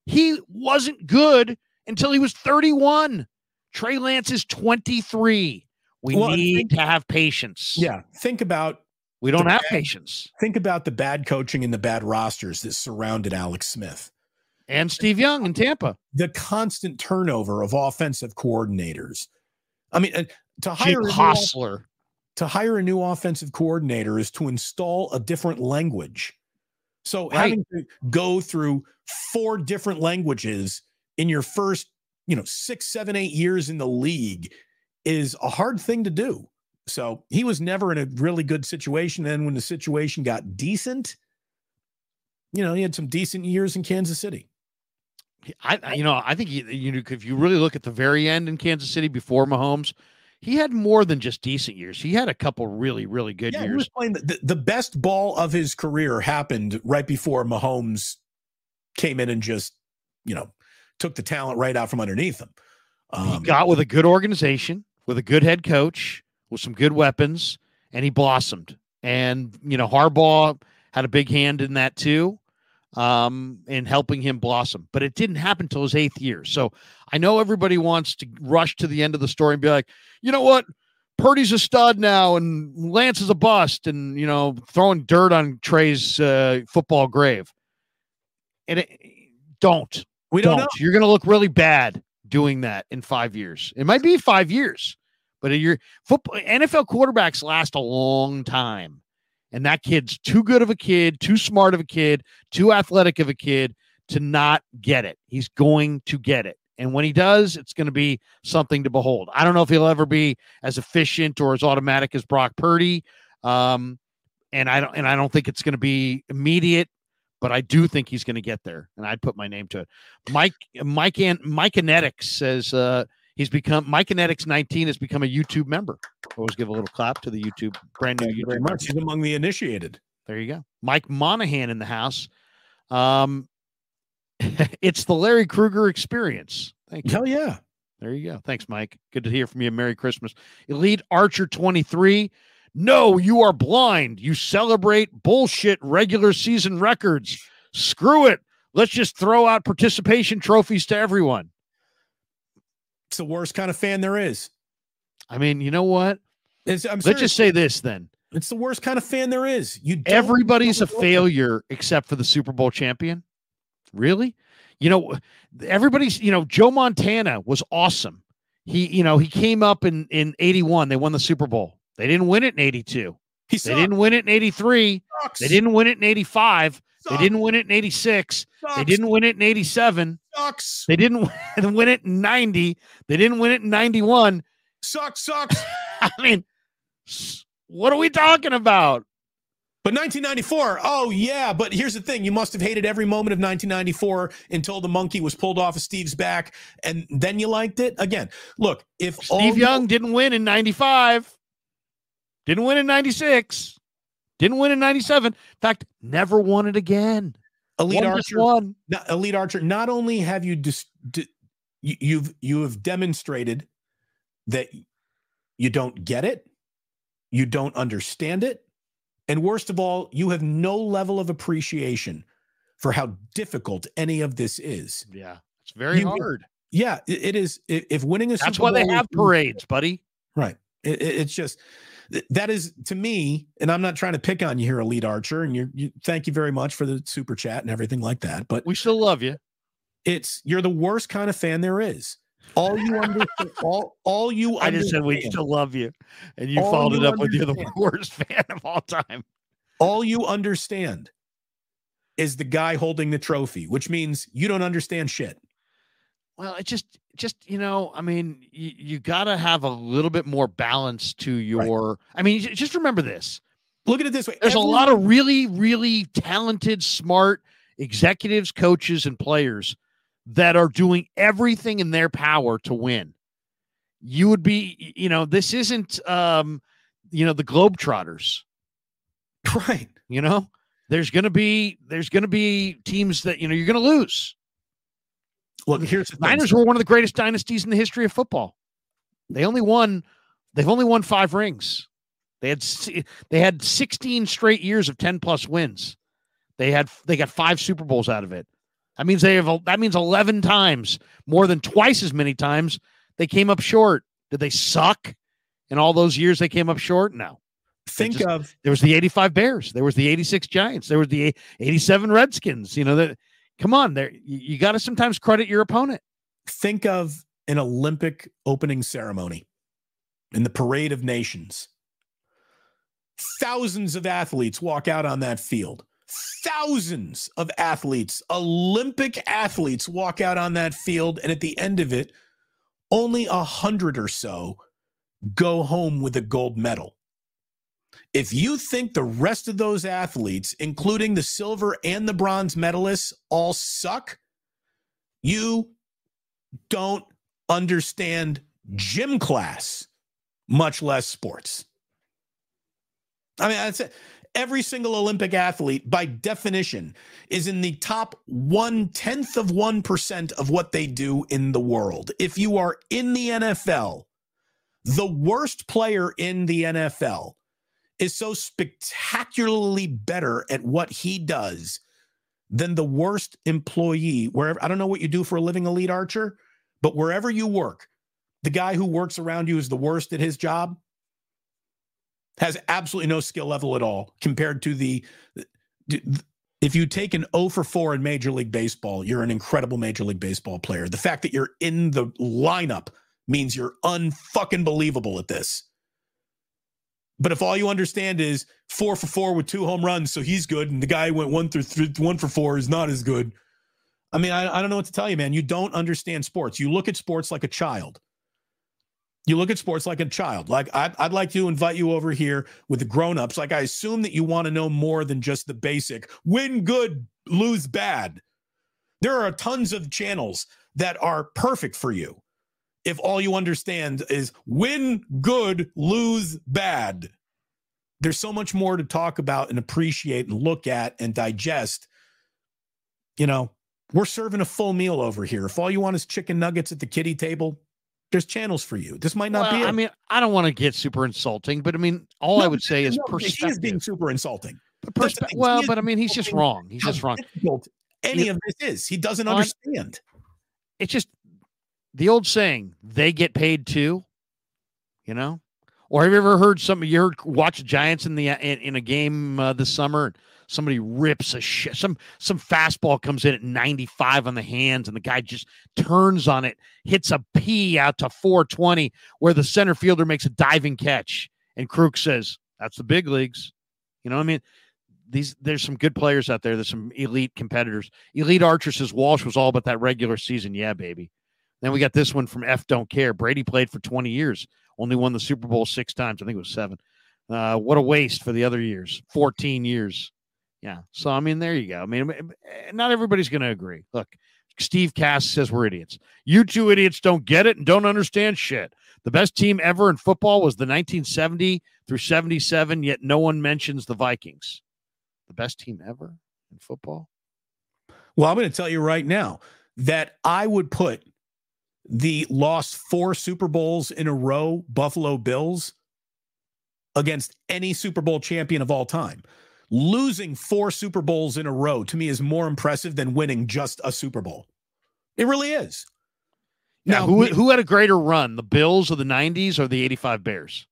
He wasn't good until he was thirty-one. Trey Lance is twenty-three. We well, need think, to have patience. Yeah, think about... We don't have bad, patience. Think about the bad coaching and the bad rosters that surrounded Alex Smith. And Steve Young in Tampa. The constant turnover of offensive coordinators. I mean, to hire, Hostler. New, to hire a new offensive coordinator is to install a different language. So right. having to go through four different languages in your first you know, six, seven, eight years in the league is a hard thing to do. So he was never in a really good situation. And when the situation got decent, you know, he had some decent years in Kansas City. I, I you know, I think, you, you know, if you really look at the very end in Kansas City before Mahomes, he had more than just decent years. He had a couple really, really good yeah, years. He was playing the, the best ball of his career happened right before Mahomes came in and just, you know, took the talent right out from underneath him. Um, he got with a good organization, with a good head coach, with some good weapons, and he blossomed. And, you know, Harbaugh had a big hand in that too, um, in helping him blossom. But it didn't happen till his eighth year. So I know everybody wants to rush to the end of the story and be like, you know what? Purdy's a stud now, and Lance is a bust, and, you know, throwing dirt on Trey's uh, football grave. And it, don't. We don't, don't know. You're going to look really bad doing that in five years. It might be five years, but your football N F L quarterbacks last a long time. And that kid's too good of a kid, too smart of a kid, too athletic of a kid to not get it. He's going to get it. And when he does, it's going to be something to behold. I don't know if he'll ever be as efficient or as automatic as Brock Purdy. Um, and I don't, and I don't think it's going to be immediate. But I do think he's going to get there, and I'd put my name to it. Mike, Mike, and Mike Kinetics says uh, he's become Mike Kinetics nineteen has become a YouTube member. Always give a little clap to the YouTube brand new. Thank YouTube. You very much. He's among the initiated. There you go. Mike Monahan in the house. Um, it's the Larry Kruger experience. Thank you. Hell yeah! There you go. Thanks, Mike. Good to hear from you. Merry Christmas. Elite Archer twenty-three. No, you are blind. You celebrate bullshit regular season records. Screw it. Let's just throw out participation trophies to everyone. It's the worst kind of fan there is. I mean, you know what? It's, I'm Let's serious. just say this then. It's the worst kind of fan there is. You don't Everybody's a failure except for the Super Bowl champion. Really? You know, everybody's, you know, Joe Montana was awesome. He, you know, he came up in, in eighty-one. They won the Super Bowl. They didn't win it in eighty-two. They didn't win it in eighty-three. They didn't win it in eighty-five. They didn't win it in eighty-six. They didn't win it in eighty-seven. Sucks. They didn't win it in ninety. They didn't win it in ninety-one. Sucks, sucks. I mean, what are we talking about? But nineteen ninety-four, oh, yeah. But here's the thing. You must have hated every moment of nineteen ninety-four until the monkey was pulled off of Steve's back, and then you liked it? Again, look, if Steve Young didn't win in ninety-five. Didn't win in ninety-six. Didn't win in ninety-seven. In fact, never won it again. Elite Archer. Not, Elite Archer. Not only have you dis, di, you've you have demonstrated that you don't get it, you don't understand it, and worst of all, you have no level of appreciation for how difficult any of this is. Yeah, it's very you, hard. Yeah, it, it is. If winning a Super Bowl, that's why they have parades, buddy. Right. It, it, it's just. That is, to me, and I'm not trying to pick on you here, Elite Archer, and you're, you thank you very much for the super chat and everything like that. But we still love you. It's you're the worst kind of fan there is. All you understand, all all you. I just said we still love you, and you all followed you it up understand. with you're the worst fan of all time. All you understand is the guy holding the trophy, which means you don't understand shit. Well, it just. Just, you know, I mean, you, you got to have a little bit more balance to your, right. I mean, just remember this. Look at it this way. There's Everyone, a lot of really, really talented, smart executives, coaches, and players that are doing everything in their power to win. You would be, you know, this isn't, um, you know, the Globetrotters. Right. You know, there's going to be, there's going to be teams that, you know, you're going to lose. Look, here's the Niners were one of the greatest dynasties in the history of football. They only won, they've only won five rings. They had they had sixteen straight years of ten plus wins. They had they got five Super Bowls out of it. That means they have that means eleven times, more than twice as many times they came up short. Did they suck in all those years they came up short? No. Think just, of there was the eighty-five Bears, there was the eighty-six Giants, there was the eighty-seven Redskins. You know that. Come on, there you got to sometimes credit your opponent. Think of an Olympic opening ceremony in the Parade of Nations. Thousands of athletes walk out on that field. thousands of athletes, Olympic athletes, walk out on that field, and at the end of it, only a hundred or so go home with a gold medal. If you think the rest of those athletes, including the silver and the bronze medalists, all suck, you don't understand gym class, much less sports. I mean, that's it. Every single Olympic athlete, by definition, is in the top one-tenth of one percent of what they do in the world. If you are in the N F L, the worst player in the N F L is so spectacularly better at what he does than the worst employee. Wherever, I don't know what you do for a living, Elite Archer, but wherever you work, the guy who works around you is the worst at his job. Has absolutely no skill level at all compared to the, if you take an oh for four in Major League Baseball, you're an incredible Major League Baseball player. The fact that you're in the lineup means you're unfucking believable at this. But if all you understand is four for four with two home runs, so he's good, and the guy who went one through three, one for four is not as good. I mean, I, I don't know what to tell you, man. You don't understand sports. You look at sports like a child. You look at sports like a child. Like, I'd, I'd like to invite you over here with the grown-ups. Like, I assume that you want to know more than just the basic. Win good, lose bad. There are tons of channels that are perfect for you if all you understand is win good, lose bad. There's so much more to talk about and appreciate and look at and digest. You know, we're serving a full meal over here. If all you want is chicken nuggets at the kiddie table, there's channels for you. This might not well, be it. I mean, I don't want to get super insulting, but I mean, all no, I would say is no, perspective. He is being super insulting. Perspe well, but I mean, he's just wrong. He's just wrong. Any he, of this is. He doesn't well, understand. It's just the old saying, they get paid too, you know? Or have you ever heard something, you heard watch Giants in the in, in a game uh, this summer, and somebody rips a shit. Some some fastball comes in at ninety-five on the hands, and the guy just turns on it, hits a P out to four twenty, where the center fielder makes a diving catch, and Kruk says, "That's the big leagues." You know what I mean? These there's some good players out there. There's some elite competitors. Elite Archer says Walsh was all about that regular season. Yeah, baby. Then we got this one from F. Don't Care. Brady played for twenty years. Only won the Super Bowl six times. I think it was seven. Uh, what a waste for the other years. fourteen years. Yeah. So, I mean, there you go. I mean, not everybody's going to agree. Look, Steve Cass says we're idiots. You two idiots don't get it and don't understand shit. The best team ever in football was the nineteen seventy through seventy-seven, yet no one mentions the Vikings. The best team ever in football? Well, I'm going to tell you right now that I would put the lost four Super Bowls in a row Buffalo Bills against any Super Bowl champion of all time. Losing four Super Bowls in a row to me is more impressive than winning just a Super Bowl. It really is. Now, now who, who had a greater run, the Bills of the nineties or the eighty-five Bears?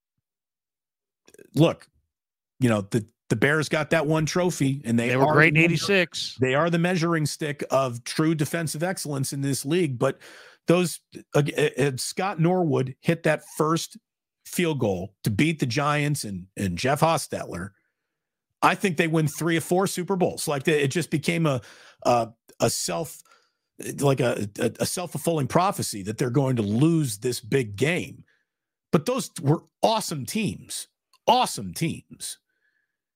Look, you know, the, the Bears got that one trophy, and they, they were great in eighty-six. They are the measuring stick of true defensive excellence in this league, but Those uh, uh, Scott Norwood hit that first field goal to beat the Giants and, and Jeff Hostetler. I think they win three or four Super Bowls. Like the, it just became a a, a self like a, a, a self fulfilling prophecy that they're going to lose this big game. But those were awesome teams, awesome teams.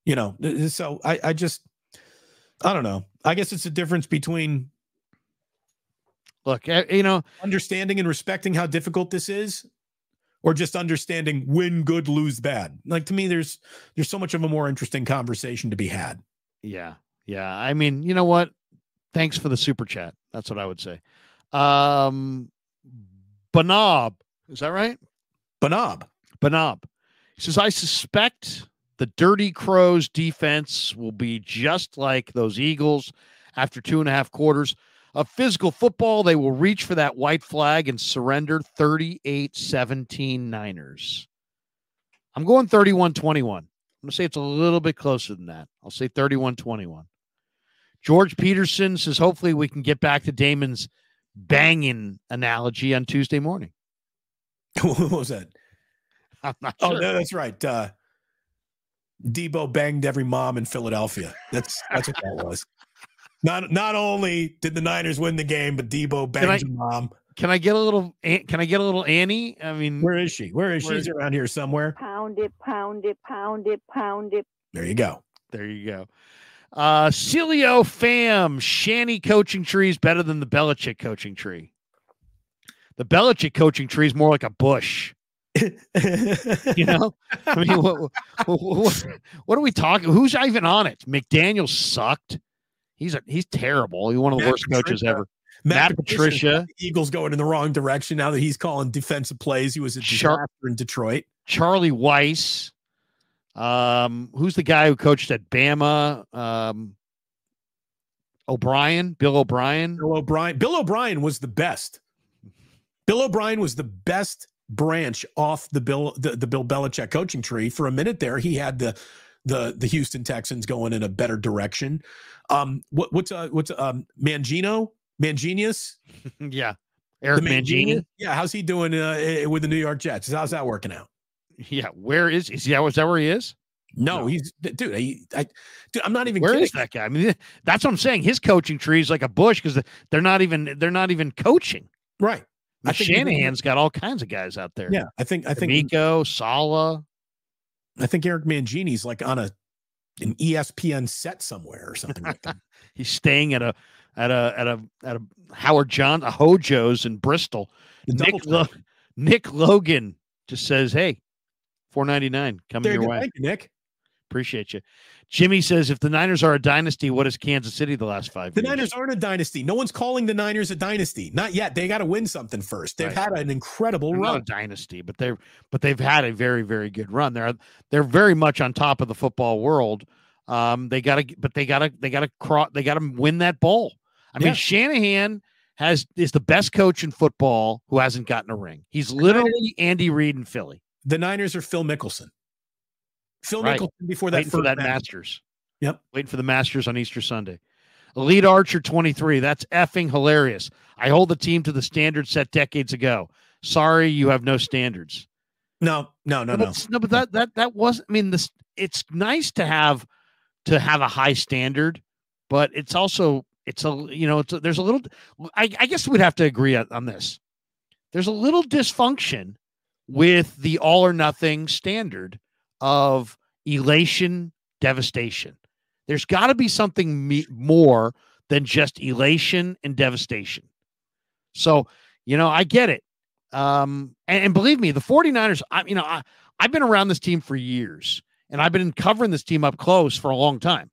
You know, so I I just I don't know. I guess it's the difference between. Look, you know, understanding and respecting how difficult this is, or just understanding win good, lose bad. Like, to me, there's there's so much of a more interesting conversation to be had. Yeah. Yeah. I mean, you know what? Thanks for the super chat. That's what I would say. Um, Banab. Is that right? Banab. Banab. He says, I suspect the Dirty Crows defense will be just like those Eagles after two and a half quarters of physical football. They will reach for that white flag and surrender thirty-eight seventeen Niners. I'm going thirty-one twenty-one. I'm going to say it's a little bit closer than that. I'll say thirty-one twenty-one. George Peterson says, hopefully we can get back to Damon's banging analogy on Tuesday morning. What was that? I'm not sure. Oh, no, that's right. Uh, Debo banged every mom in Philadelphia. That's that's what that was. Not not only did the Niners win the game, but Debo banged your mom. Can I get a little? Can I get a little Annie? I mean, where is she? Where is she? She's around here somewhere. Pound it, pound it, pound it, pound it. There you go. There you go. Uh, Celio Fam, Shanny coaching tree is better than the Belichick coaching tree. The Belichick coaching tree is more like a bush. You know, I mean, what, what, what, what are we talking? Who's even on it? McDaniel sucked. He's a, he's terrible. He's one of the Matt worst Patricia. coaches ever. Matt, Matt Patricia. The Eagles going in the wrong direction now that he's calling defensive plays. He was a disaster Char- in Detroit. Charlie Weiss. Um, who's the guy who coached at Bama? Um, O'Brien, Bill O'Brien. Bill O'Brien. Bill O'Brien was the best. Bill O'Brien was the best branch off the Bill the, the Bill Belichick coaching tree. For a minute there, he had the the the Houston Texans going in a better direction. Um, what, what's uh, what's um, Mangino Manginius? Yeah, Eric Mangini. Yeah, how's he doing uh, with the New York Jets? How's that working out? Yeah, where is is that? Was that where he is? No, no. he's dude. He, I, dude, I'm not even. Where kidding. is that guy? I mean, that's what I'm saying. His coaching tree is like a bush because they're not even they're not even coaching. Right. I think Shanahan's got all kinds of guys out there. Yeah, I think I think Nico Sala. I think Eric Mangini's like on a an E S P N set somewhere or something like that. He's staying at a at a at a at a Howard John a Hojo's in Bristol. Nick, Lo- Nick Logan just says, "Hey." four ninety-nine coming your way. Thank you, Nick. Appreciate you. Jimmy says, if the Niners are a dynasty, what is Kansas City the last five the years? The Niners aren't a dynasty. No one's calling the Niners a dynasty. Not yet. They got to win something first. They've right. had an incredible they're run. Not a dynasty, but they're but they've had a very, very good run. They're they're very much on top of the football world. Um, they gotta but they gotta they gotta cross they gotta win that bowl. I yeah. mean, Shanahan has is the best coach in football who hasn't gotten a ring. He's literally Andy Reid in Philly. The Niners are Phil Mickelson. Phil right. Mickelson before that, for that match. Masters. Yep. Waiting for the Masters on Easter Sunday. Elite Archer twenty-three. That's effing hilarious. I hold the team to the standard set decades ago. Sorry, you have no standards. No, no, no, no. No, no but that that that wasn't I mean, this it's nice to have to have a high standard, but it's also it's a you know, it's a, there's a little I, I guess we'd have to agree on, on this. There's a little dysfunction with the all or nothing standard of elation, devastation. There's got to be something me- more than just elation and devastation. So, you know, I get it. Um, and, and believe me, the 49ers, I, you know, I, I've been around this team for years and I've been covering this team up close for a long time.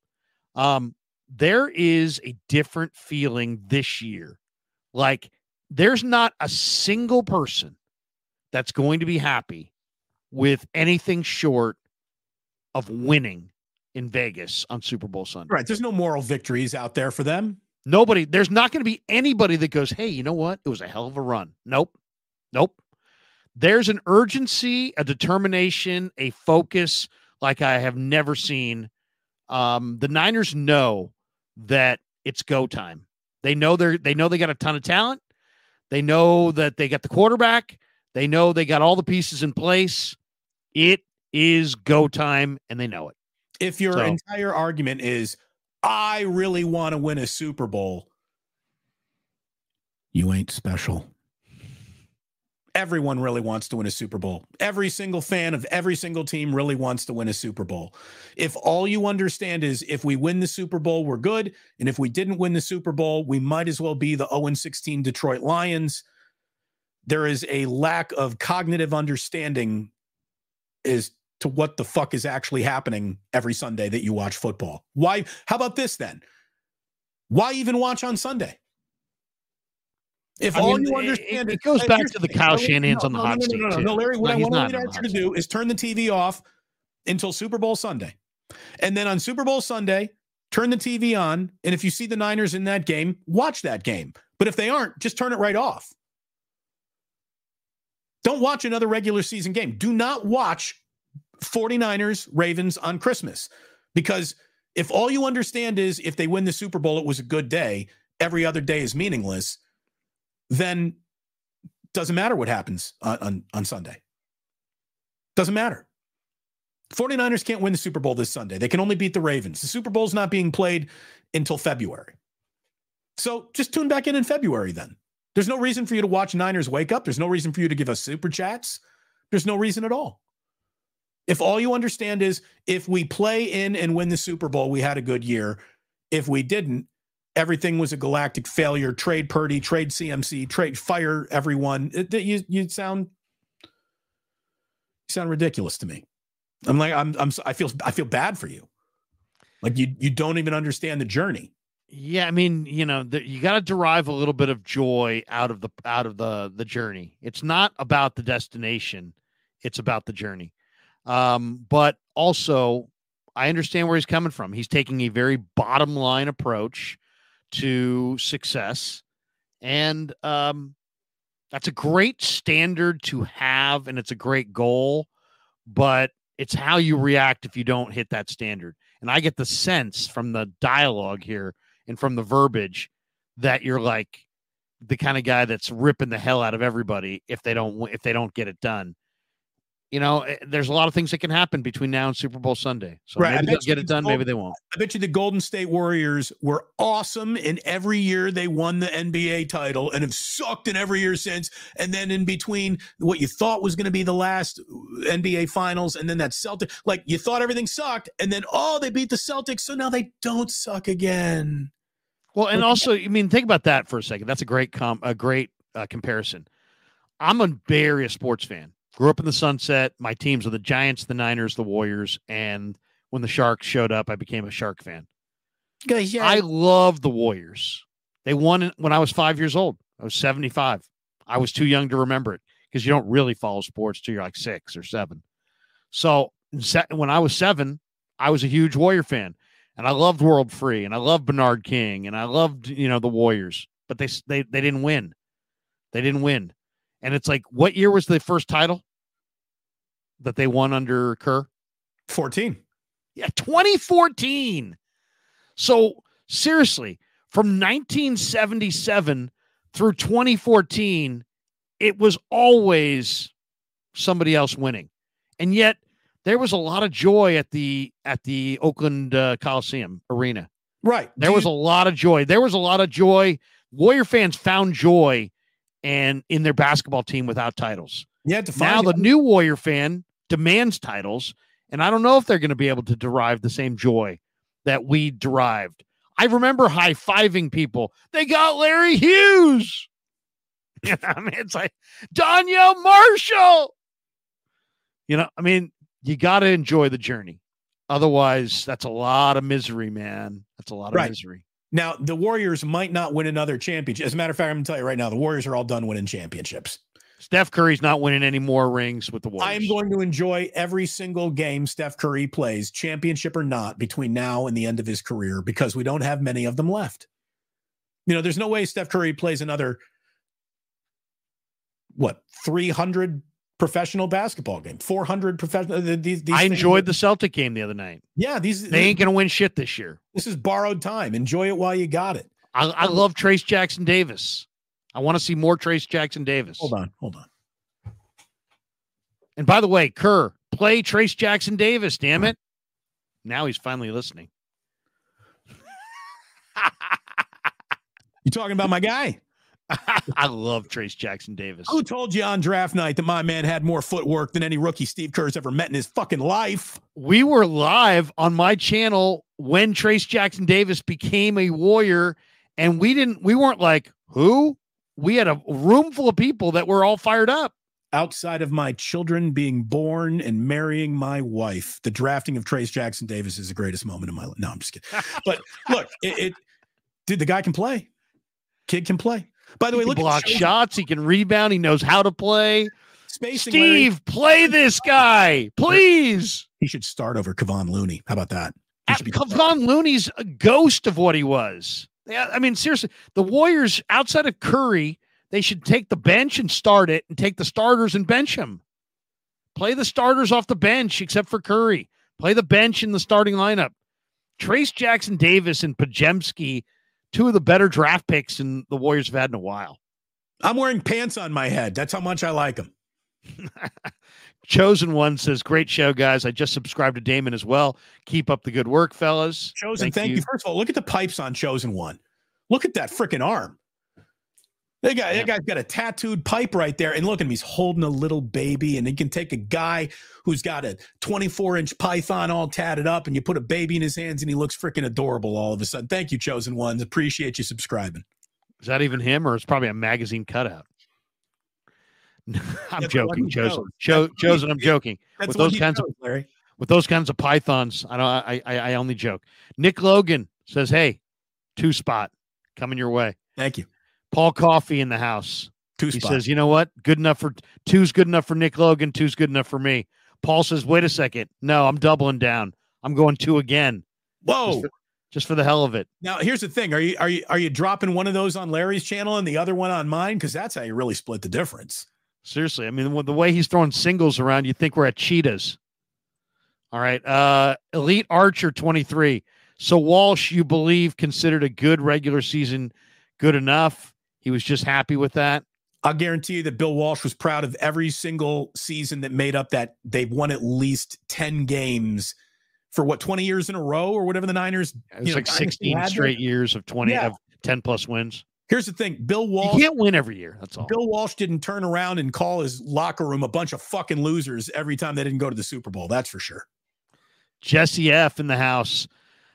Um, there is a different feeling this year. Like there's not a single person that's going to be happy with anything short of winning in Vegas on Super Bowl Sunday. Right. There's no moral victories out there for them. Nobody. There's not going to be anybody that goes, hey, you know what? It was a hell of a run. Nope. Nope. There's an urgency, a determination, a focus like I have never seen. Um, the Niners know that it's go time. They know they're, they know they got a ton of talent. They know that they got the quarterback. They know they got all the pieces in place. It is go time, and they know it. If your so, entire argument is, I really want to win a Super Bowl, you ain't special. Everyone really wants to win a Super Bowl. Every single fan of every single team really wants to win a Super Bowl. If all you understand is if we win the Super Bowl, we're good, and if we didn't win the Super Bowl, we might as well be the oh and sixteen Detroit Lions. There is a lack of cognitive understanding as to what the fuck is actually happening every Sunday that you watch football. Why? How about this then? Why even watch on Sunday? If I all mean, you understand, it, it goes back to the Kyle Shanahan's on the hot seat. No, no, no, no, Larry, what I want you to do is turn the T V off until Super Bowl Sunday. And then on Super Bowl Sunday, turn the T V on. And if you see the Niners in that game, watch that game. But if they aren't, just turn it right off. Don't watch another regular season game. Do not watch 49ers Ravens on Christmas, because if all you understand is if they win the Super Bowl, it was a good day, every other day is meaningless, then doesn't matter what happens on, on, on Sunday. Doesn't matter. forty-niners can't win the Super Bowl this Sunday. They can only beat the Ravens. The Super Bowl's not being played until February. So just tune back in in February then. There's no reason for you to watch Niners Wake Up. There's no reason for you to give us super chats. There's no reason at all. If all you understand is if we play in and win the Super Bowl, we had a good year. If we didn't, everything was a galactic failure. Trade Purdy, trade C M C, trade fire everyone. It, you you sound you sound ridiculous to me. I'm like I'm I'm I feel I feel bad for you. Like you you don't even understand the journey. Yeah, I mean, you know, the, you got to derive a little bit of joy out of the out of the the journey. It's not about the destination; it's about the journey. Um, but also, I understand where he's coming from. He's taking a very bottom line approach to success. And um, that's a great standard to have. And it's a great goal, but it's how you react if you don't hit that standard. And I get the sense from the dialogue here and from the verbiage that you're like the kind of guy that's ripping the hell out of everybody if they don't, if they don't get it done. You know, there's a lot of things that can happen between now and Super Bowl Sunday. So right. maybe they'll get it done, Golden, maybe they won't. I bet you the Golden State Warriors were awesome in every year they won the N B A title and have sucked in every year since. And then in between what you thought was going to be the last N B A Finals and then that Celtic, like you thought everything sucked and then, oh, they beat the Celtics, so now they don't suck again. Well, and but, also, I mean, think about that for a second. That's a great, com- a great uh, comparison. I'm a Bay Area sports fan. Grew up in the Sunset. My teams are the Giants, the Niners, the Warriors, and when the Sharks showed up, I became a Shark fan. Guys, yeah. I love the Warriors. They won when I was five years old. I was seventy-five. I was too young to remember it because you don't really follow sports till you're like six or seven. So when I was seven, I was a huge Warrior fan, and I loved World Free, and I loved Bernard King, and I loved you know the Warriors, but they they they didn't win. They didn't win, and it's like, what year was the first title that they won under Kerr? fourteen. Yeah, twenty fourteen. So seriously, from nineteen seventy-seven through twenty fourteen, it was always somebody else winning. And yet there was a lot of joy at the at the Oakland uh, Coliseum arena. Right. There was a lot of joy. There was a lot of joy. Warrior fans found joy and in their basketball team without titles. Yeah, now the new Warrior fan demands titles, and I don't know if they're going to be able to derive the same joy that we derived. I remember high-fiving people. They got Larry Hughes. You know, I mean, it's like, Donyell Marshall. You know, I mean, you got to enjoy the journey. Otherwise, that's a lot of misery, man. That's a lot of right. misery. Now, the Warriors might not win another championship. As a matter of fact, I'm going to tell you right now, the Warriors are all done winning championships. Steph Curry's not winning any more rings with the Warriors. I'm going to enjoy every single game Steph Curry plays, championship or not, between now and the end of his career, because we don't have many of them left. You know, there's no way Steph Curry plays another, what, three hundred professional basketball game, four hundred professional. These, these I enjoyed things. The Celtic game the other night. Yeah. these They ain't going to win shit this year. This is borrowed time. Enjoy it while you got it. I, I love Trace Jackson Davis. I want to see more Trace Jackson Davis. Hold on, hold on. And by the way, Kerr, play Trace Jackson Davis, damn it. Now he's finally listening. You talking about my guy? I love Trace Jackson Davis. Who told you on draft night that my man had more footwork than any rookie Steve Kerr's ever met in his fucking life? We were live on my channel when Trace Jackson Davis became a Warrior, and we didn't, we weren't like, who? We had a room full of people that were all fired up. Outside of my children being born and marrying my wife, the drafting of Trace Jackson Davis is the greatest moment of my life. No, I'm just kidding. But look, it, it dude, the guy can play. Kid can play. By the he way, look, block shots. He can rebound. He knows how to play. Spacing, Steve, Larry. Play this guy, please. He should start over Kevon Looney. How about that? Kevon Looney's a ghost of what he was. Yeah, I mean, seriously, the Warriors, outside of Curry, they should take the bench and start it and take the starters and bench him. Play the starters off the bench, except for Curry. Play the bench in the starting lineup. Trace Jackson Davis and Pajemski, two of the better draft picks in the Warriors have had in a while. I'm wearing pants on my head. That's how much I like them. Chosen One says, great show, guys. I just subscribed to Damon as well. Keep up the good work, fellas. Chosen, thank, thank you. you. First of all, look at the pipes on Chosen One. Look at that freaking arm. They got, yeah. That guy's got a tattooed pipe right there. And look at him. He's holding a little baby. And he can take a guy who's got a twenty-four inch python all tatted up, and you put a baby in his hands, and he looks freaking adorable all of a sudden. Thank you, Chosen Ones. Appreciate you subscribing. Is that even him, or it's probably a magazine cutout? I'm that's joking, Chosen. Cho Chosen, I'm joking. That's with those kinds knows, of Larry. With those kinds of pythons, I don't. I, I I only joke. Nick Logan says, "Hey, two spot coming your way." Thank you. Paul Coffey in the house. Two he spot. Says, "You know what? Good enough for two's good enough for Nick Logan. Two's good enough for me." Paul says, "Wait a second. No, I'm doubling down. I'm going two again." Whoa. Just for, just for the hell of it. Now here's the thing: are you are you are you dropping one of those on Larry's channel and the other one on mine? Because that's how you really split the difference. Seriously, I mean, the way he's throwing singles around, you think we're at Cheetahs. All right. Uh, Elite Archer twenty-three. So Walsh, you believe, considered a good regular season good enough? He was just happy with that? I'll guarantee you that Bill Walsh was proud of every single season that made up that. They've won at least ten games for, what, twenty years in a row or whatever the Niners? It was like sixteen straight years of twenty, of ten-plus wins. Here's the thing, Bill Walsh. You can't win every year. That's all. Bill Walsh didn't turn around and call his locker room a bunch of fucking losers every time they didn't go to the Super Bowl. That's for sure. Jesse F in the house.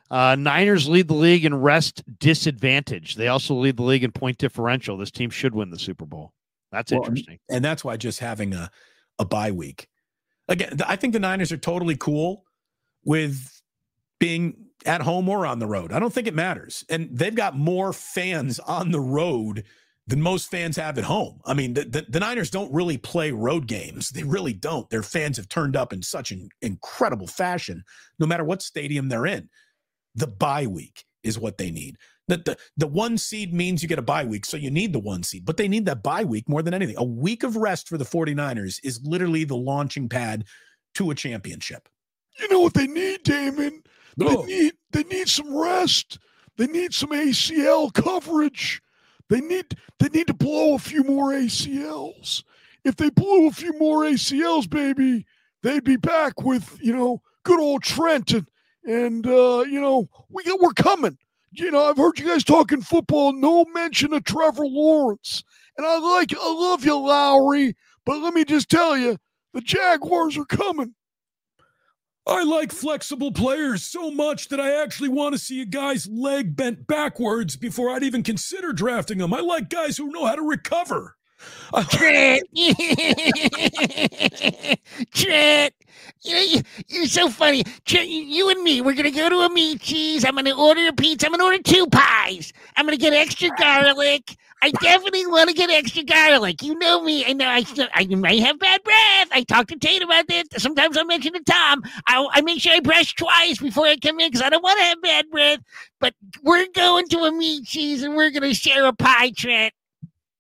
Uh, Niners lead the league in rest disadvantage. They also lead the league in point differential. This team should win the Super Bowl. That's well, interesting. And that's why just having a, a bye week. Again, I think the Niners are totally cool with being at home or on the road. I don't think it matters. And they've got more fans on the road than most fans have at home. I mean, the, the, the Niners don't really play road games. They really don't. Their fans have turned up in such an incredible fashion, no matter what stadium they're in. The bye week is what they need. The, the, the one seed means you get a bye week, so you need the one seed. But they need that bye week more than anything. A week of rest for the forty-niners is literally the launching pad to a championship. You know what they need, Damon? No. They need, they need some rest. They need some A C L coverage. They need they need to blow a few more A C Ls. If they blew a few more A C Ls, baby, they'd be back with, you know, good old Trent. And, and uh, you know, we, we're coming. You know, I've heard you guys talking football, no mention of Trevor Lawrence. And I like, I love you, Lowry, but let me just tell you, the Jaguars are coming. I like flexible players so much that I actually want to see a guy's leg bent backwards before I'd even consider drafting him. I like guys who know how to recover. Uh Trent, Trent, you, you, you're so funny. Trent, you, you and me, we're going to go to a meat cheese. I'm going to order a pizza. I'm going to order two pies. I'm going to get extra garlic. I definitely want to get extra garlic. You know me. I know I, I may have bad breath. I talk to Tate about this. Sometimes I mention to Tom. I, I make sure I brush twice before I come in because I don't want to have bad breath. But we're going to a meat cheese and we're going to share a pie, Trent.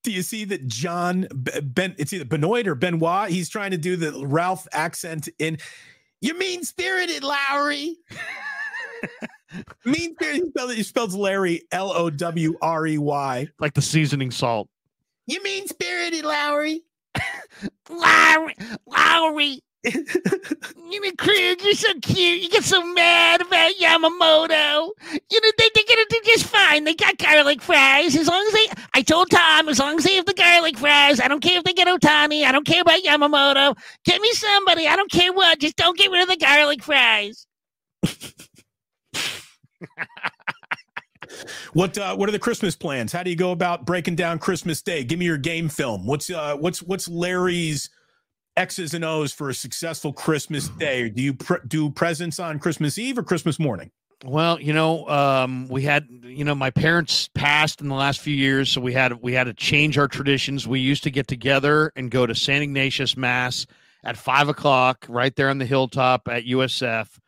Do you see that John Ben? It's either Benoit or Benoit. He's trying to do the Ralph accent in. You mean spirited, Lowry. Mean spirited. He spells Larry L O W R E Y, like the seasoning salt. You mean spirited, Lowry. Lowry, Lowry. You know, Krug, you're so cute. You get so mad about Yamamoto. You know, they, they're going to do just fine. They got garlic fries. As long as they, I told Tom, as long as they have the garlic fries, I don't care if they get Otani. I don't care about Yamamoto. Get me somebody. I don't care what. Just don't get rid of the garlic fries. What uh, what are the Christmas plans? How do you go about breaking down Christmas Day? Give me your game film. What's uh, what's what's Larry's X's and O's for a successful Christmas Day? Do you pr do presents on Christmas Eve or Christmas morning? Well, you know, um, we had, you know, my parents passed in the last few years. So we had, we had to change our traditions. We used to get together and go to Saint Ignatius Mass at five o'clock right there on the hilltop at U S F.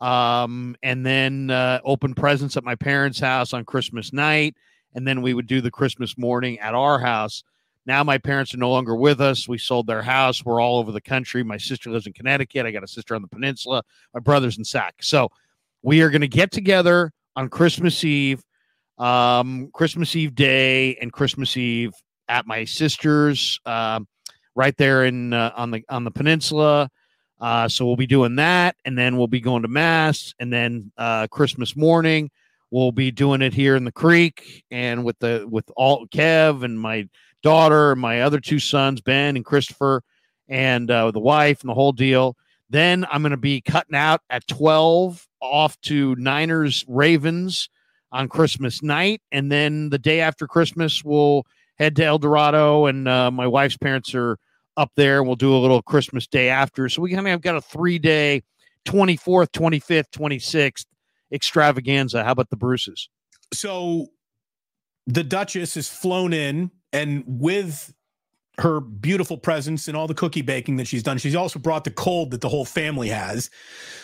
Um, and then uh, open presents at my parents' house on Christmas night. And then we would do the Christmas morning at our house. Now my parents are no longer with us. We sold their house. We're all over the country. My sister lives in Connecticut. I got a sister on the peninsula. My brother's in Sac. So we are going to get together on Christmas Eve, um, Christmas Eve day, and Christmas Eve at my sister's. Um, right there in uh, on the on the peninsula. Uh, so we'll be doing that, and then we'll be going to Mass, and then uh, Christmas morning we'll be doing it here in the creek, and with the with all Kev and my daughter and my other two sons, Ben and Christopher, and uh, the wife and the whole deal. Then I'm going to be cutting out at twelve off to Niners Ravens on Christmas night. And then the day after Christmas, we'll head to El Dorado, and uh, my wife's parents are up there, and we'll do a little Christmas day after. So we kind of have got a three day, twenty-fourth, twenty-fifth, twenty-sixth extravaganza. How about the Bruces? So the Duchess is flown in, and with her beautiful presence and all the cookie baking that she's done, she's also brought the cold that the whole family has.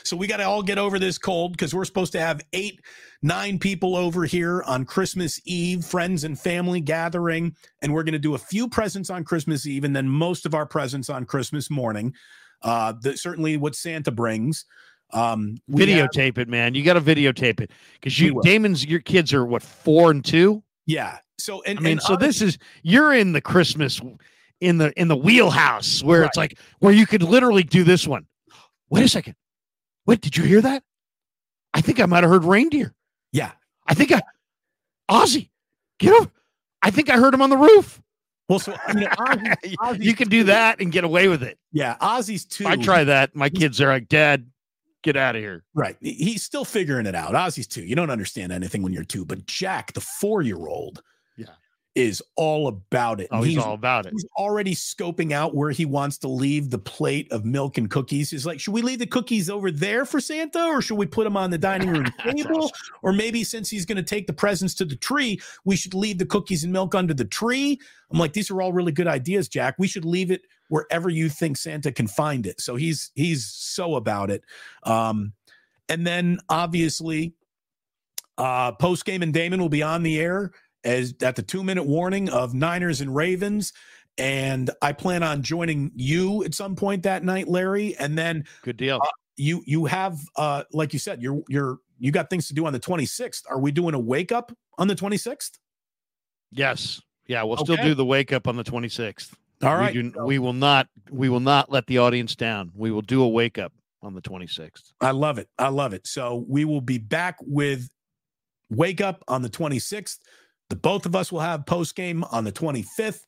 So we got to all get over this cold, because we're supposed to have eight, nine people over here on Christmas Eve, friends and family gathering. And we're going to do a few presents on Christmas Eve, and then most of our presents on Christmas morning. Uh, the, certainly what Santa brings. Um, videotape have, it, man. You got to videotape it, because you, Damon's, your kids are what, four and two? Yeah. So, and I mean, and so this is, you're in the Christmas in the, in the wheelhouse where right. It's like, where you could literally do this one. Wait a second. Wait, did you hear that? I think I might've heard reindeer. Yeah. I think I, Ozzy, get up. I think I heard him on the roof. Well, so I mean, Ozzy, Ozzy's you can do that and get away with it. Yeah. Ozzy's too. If I try that, my kids are like, Dad, get out of here. Right. He's still figuring it out. Ozzy's two. You don't understand anything when you're two, but Jack, the four-year-old, yeah, is all about it. Oh, he's, he's all about it. He's already scoping out where he wants to leave the plate of milk and cookies. He's like, should we leave the cookies over there for Santa, or should we put them on the dining room table? Awesome. Or maybe, since he's going to take the presents to the tree, we should leave the cookies and milk under the tree. I'm like, these are all really good ideas, Jack. We should leave it wherever you think Santa can find it. So he's, he's so about it. Um, and then obviously uh, post game and Damon will be on the air as at the two minute warning of Niners and Ravens. And I plan on joining you at some point that night, Larry. And then good deal. Uh, you, you have, uh, like you said, you're, you're, you got things to do on the twenty-sixth. Are we doing a wake up on the twenty-sixth? Yes. Yeah. We'll okay. still do the wake up on the twenty-sixth. All right. We, do, we will not, we will not let the audience down. We will do a wake up on the twenty-sixth. I love it. I love it. So we will be back with wake up on the twenty-sixth. The both of us will have post game on the twenty-fifth.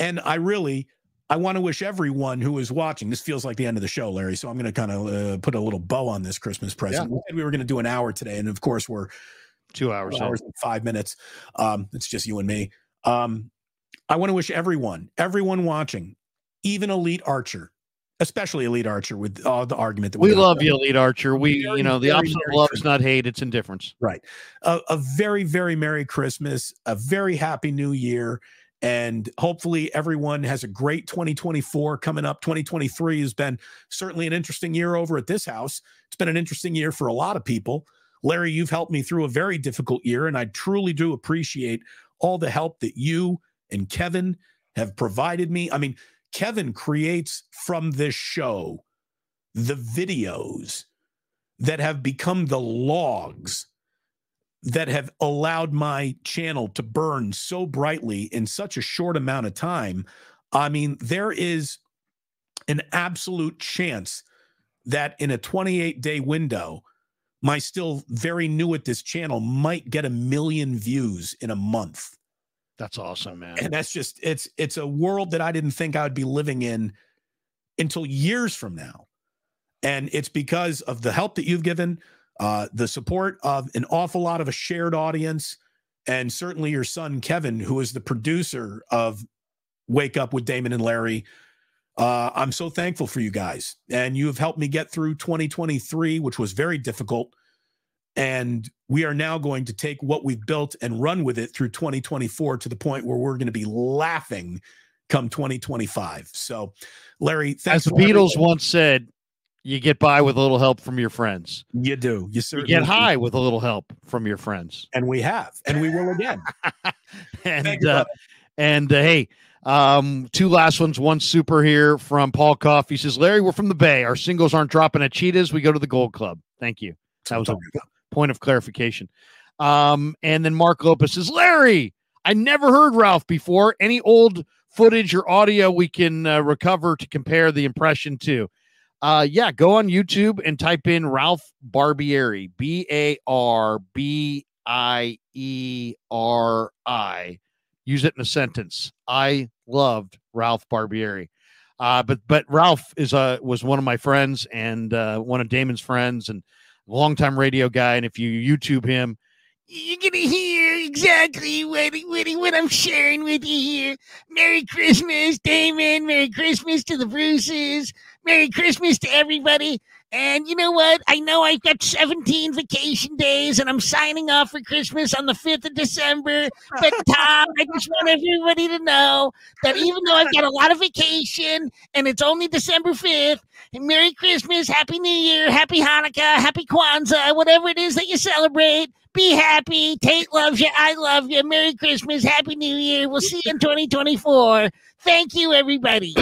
And I really, I want to wish everyone who is watching, this feels like the end of the show, Larry. So I'm going to kind of uh, put a little bow on this Christmas present. Yeah. We were going to do an hour today. And of course we're two hours, two hours and five minutes. Um, it's just you and me. Um, I want to wish everyone, everyone watching, even Elite Archer, especially Elite Archer, with all uh, the argument that we, we love you, Elite Archer. We, very, you know, the opposite of love is not hate; it's indifference. Right. Uh, a very, very Merry Christmas, a very Happy New Year, and hopefully everyone has a great twenty twenty-four coming up. twenty twenty-three has been certainly an interesting year over at this house. It's been an interesting year for a lot of people. Larry, you've helped me through a very difficult year, and I truly do appreciate all the help that you and Kevin have provided me. I mean, Kevin creates from this show the videos that have become the logs that have allowed my channel to burn so brightly in such a short amount of time. I mean, there is an absolute chance that in a twenty-eight day window, my still very new at this channel might get a million views in a month. That's awesome, man. And that's just, it's, it's a world that I didn't think I would be living in until years from now. And it's because of the help that you've given, uh, the support of an awful lot of a shared audience, and certainly your son, Kevin, who is the producer of Wake Up with Damon and Larry. Uh, I'm so thankful for you guys, and you have helped me get through twenty twenty-three, which was very difficult. And we are now going to take what we've built and run with it through twenty twenty-four, to the point where we're going to be laughing come twenty twenty-five. So, Larry, thanks. As the Beatles everything. once said, you get by with a little help from your friends. You do. You certainly you get high do. with a little help from your friends. And we have. And we will again. and uh, and uh, hey, um, two last ones. One super here from Paul Koff. He says, Larry, we're from the Bay. Our singles aren't dropping at Cheetahs. We go to the Gold Club. Thank you. That was a point of clarification. Um, and then Mark Lopez says, Larry, I never heard Ralph before. Any old footage or audio we can uh, recover to compare the impression to. Uh, yeah, go on YouTube and type in Ralph Barbieri, B A R B I E R I. Use it in a sentence. I loved Ralph Barbieri. Uh, but but Ralph is uh, was one of my friends and uh, one of Damon's friends and longtime radio guy. And if you YouTube him, you're going to hear exactly what, what, what I'm sharing with you here. Merry Christmas, Damon. Merry Christmas to the Bruces. Merry Christmas to everybody. And you know what? I know I've got seventeen vacation days, and I'm signing off for Christmas on the fifth of December. But, Tom, I just want everybody to know that even though I've got a lot of vacation and it's only December fifth, and Merry Christmas, Happy New Year, Happy Hanukkah, Happy Kwanzaa, whatever it is that you celebrate, be happy. Tate loves you. I love you. Merry Christmas. Happy New Year. We'll see you in twenty twenty-four. Thank you, everybody.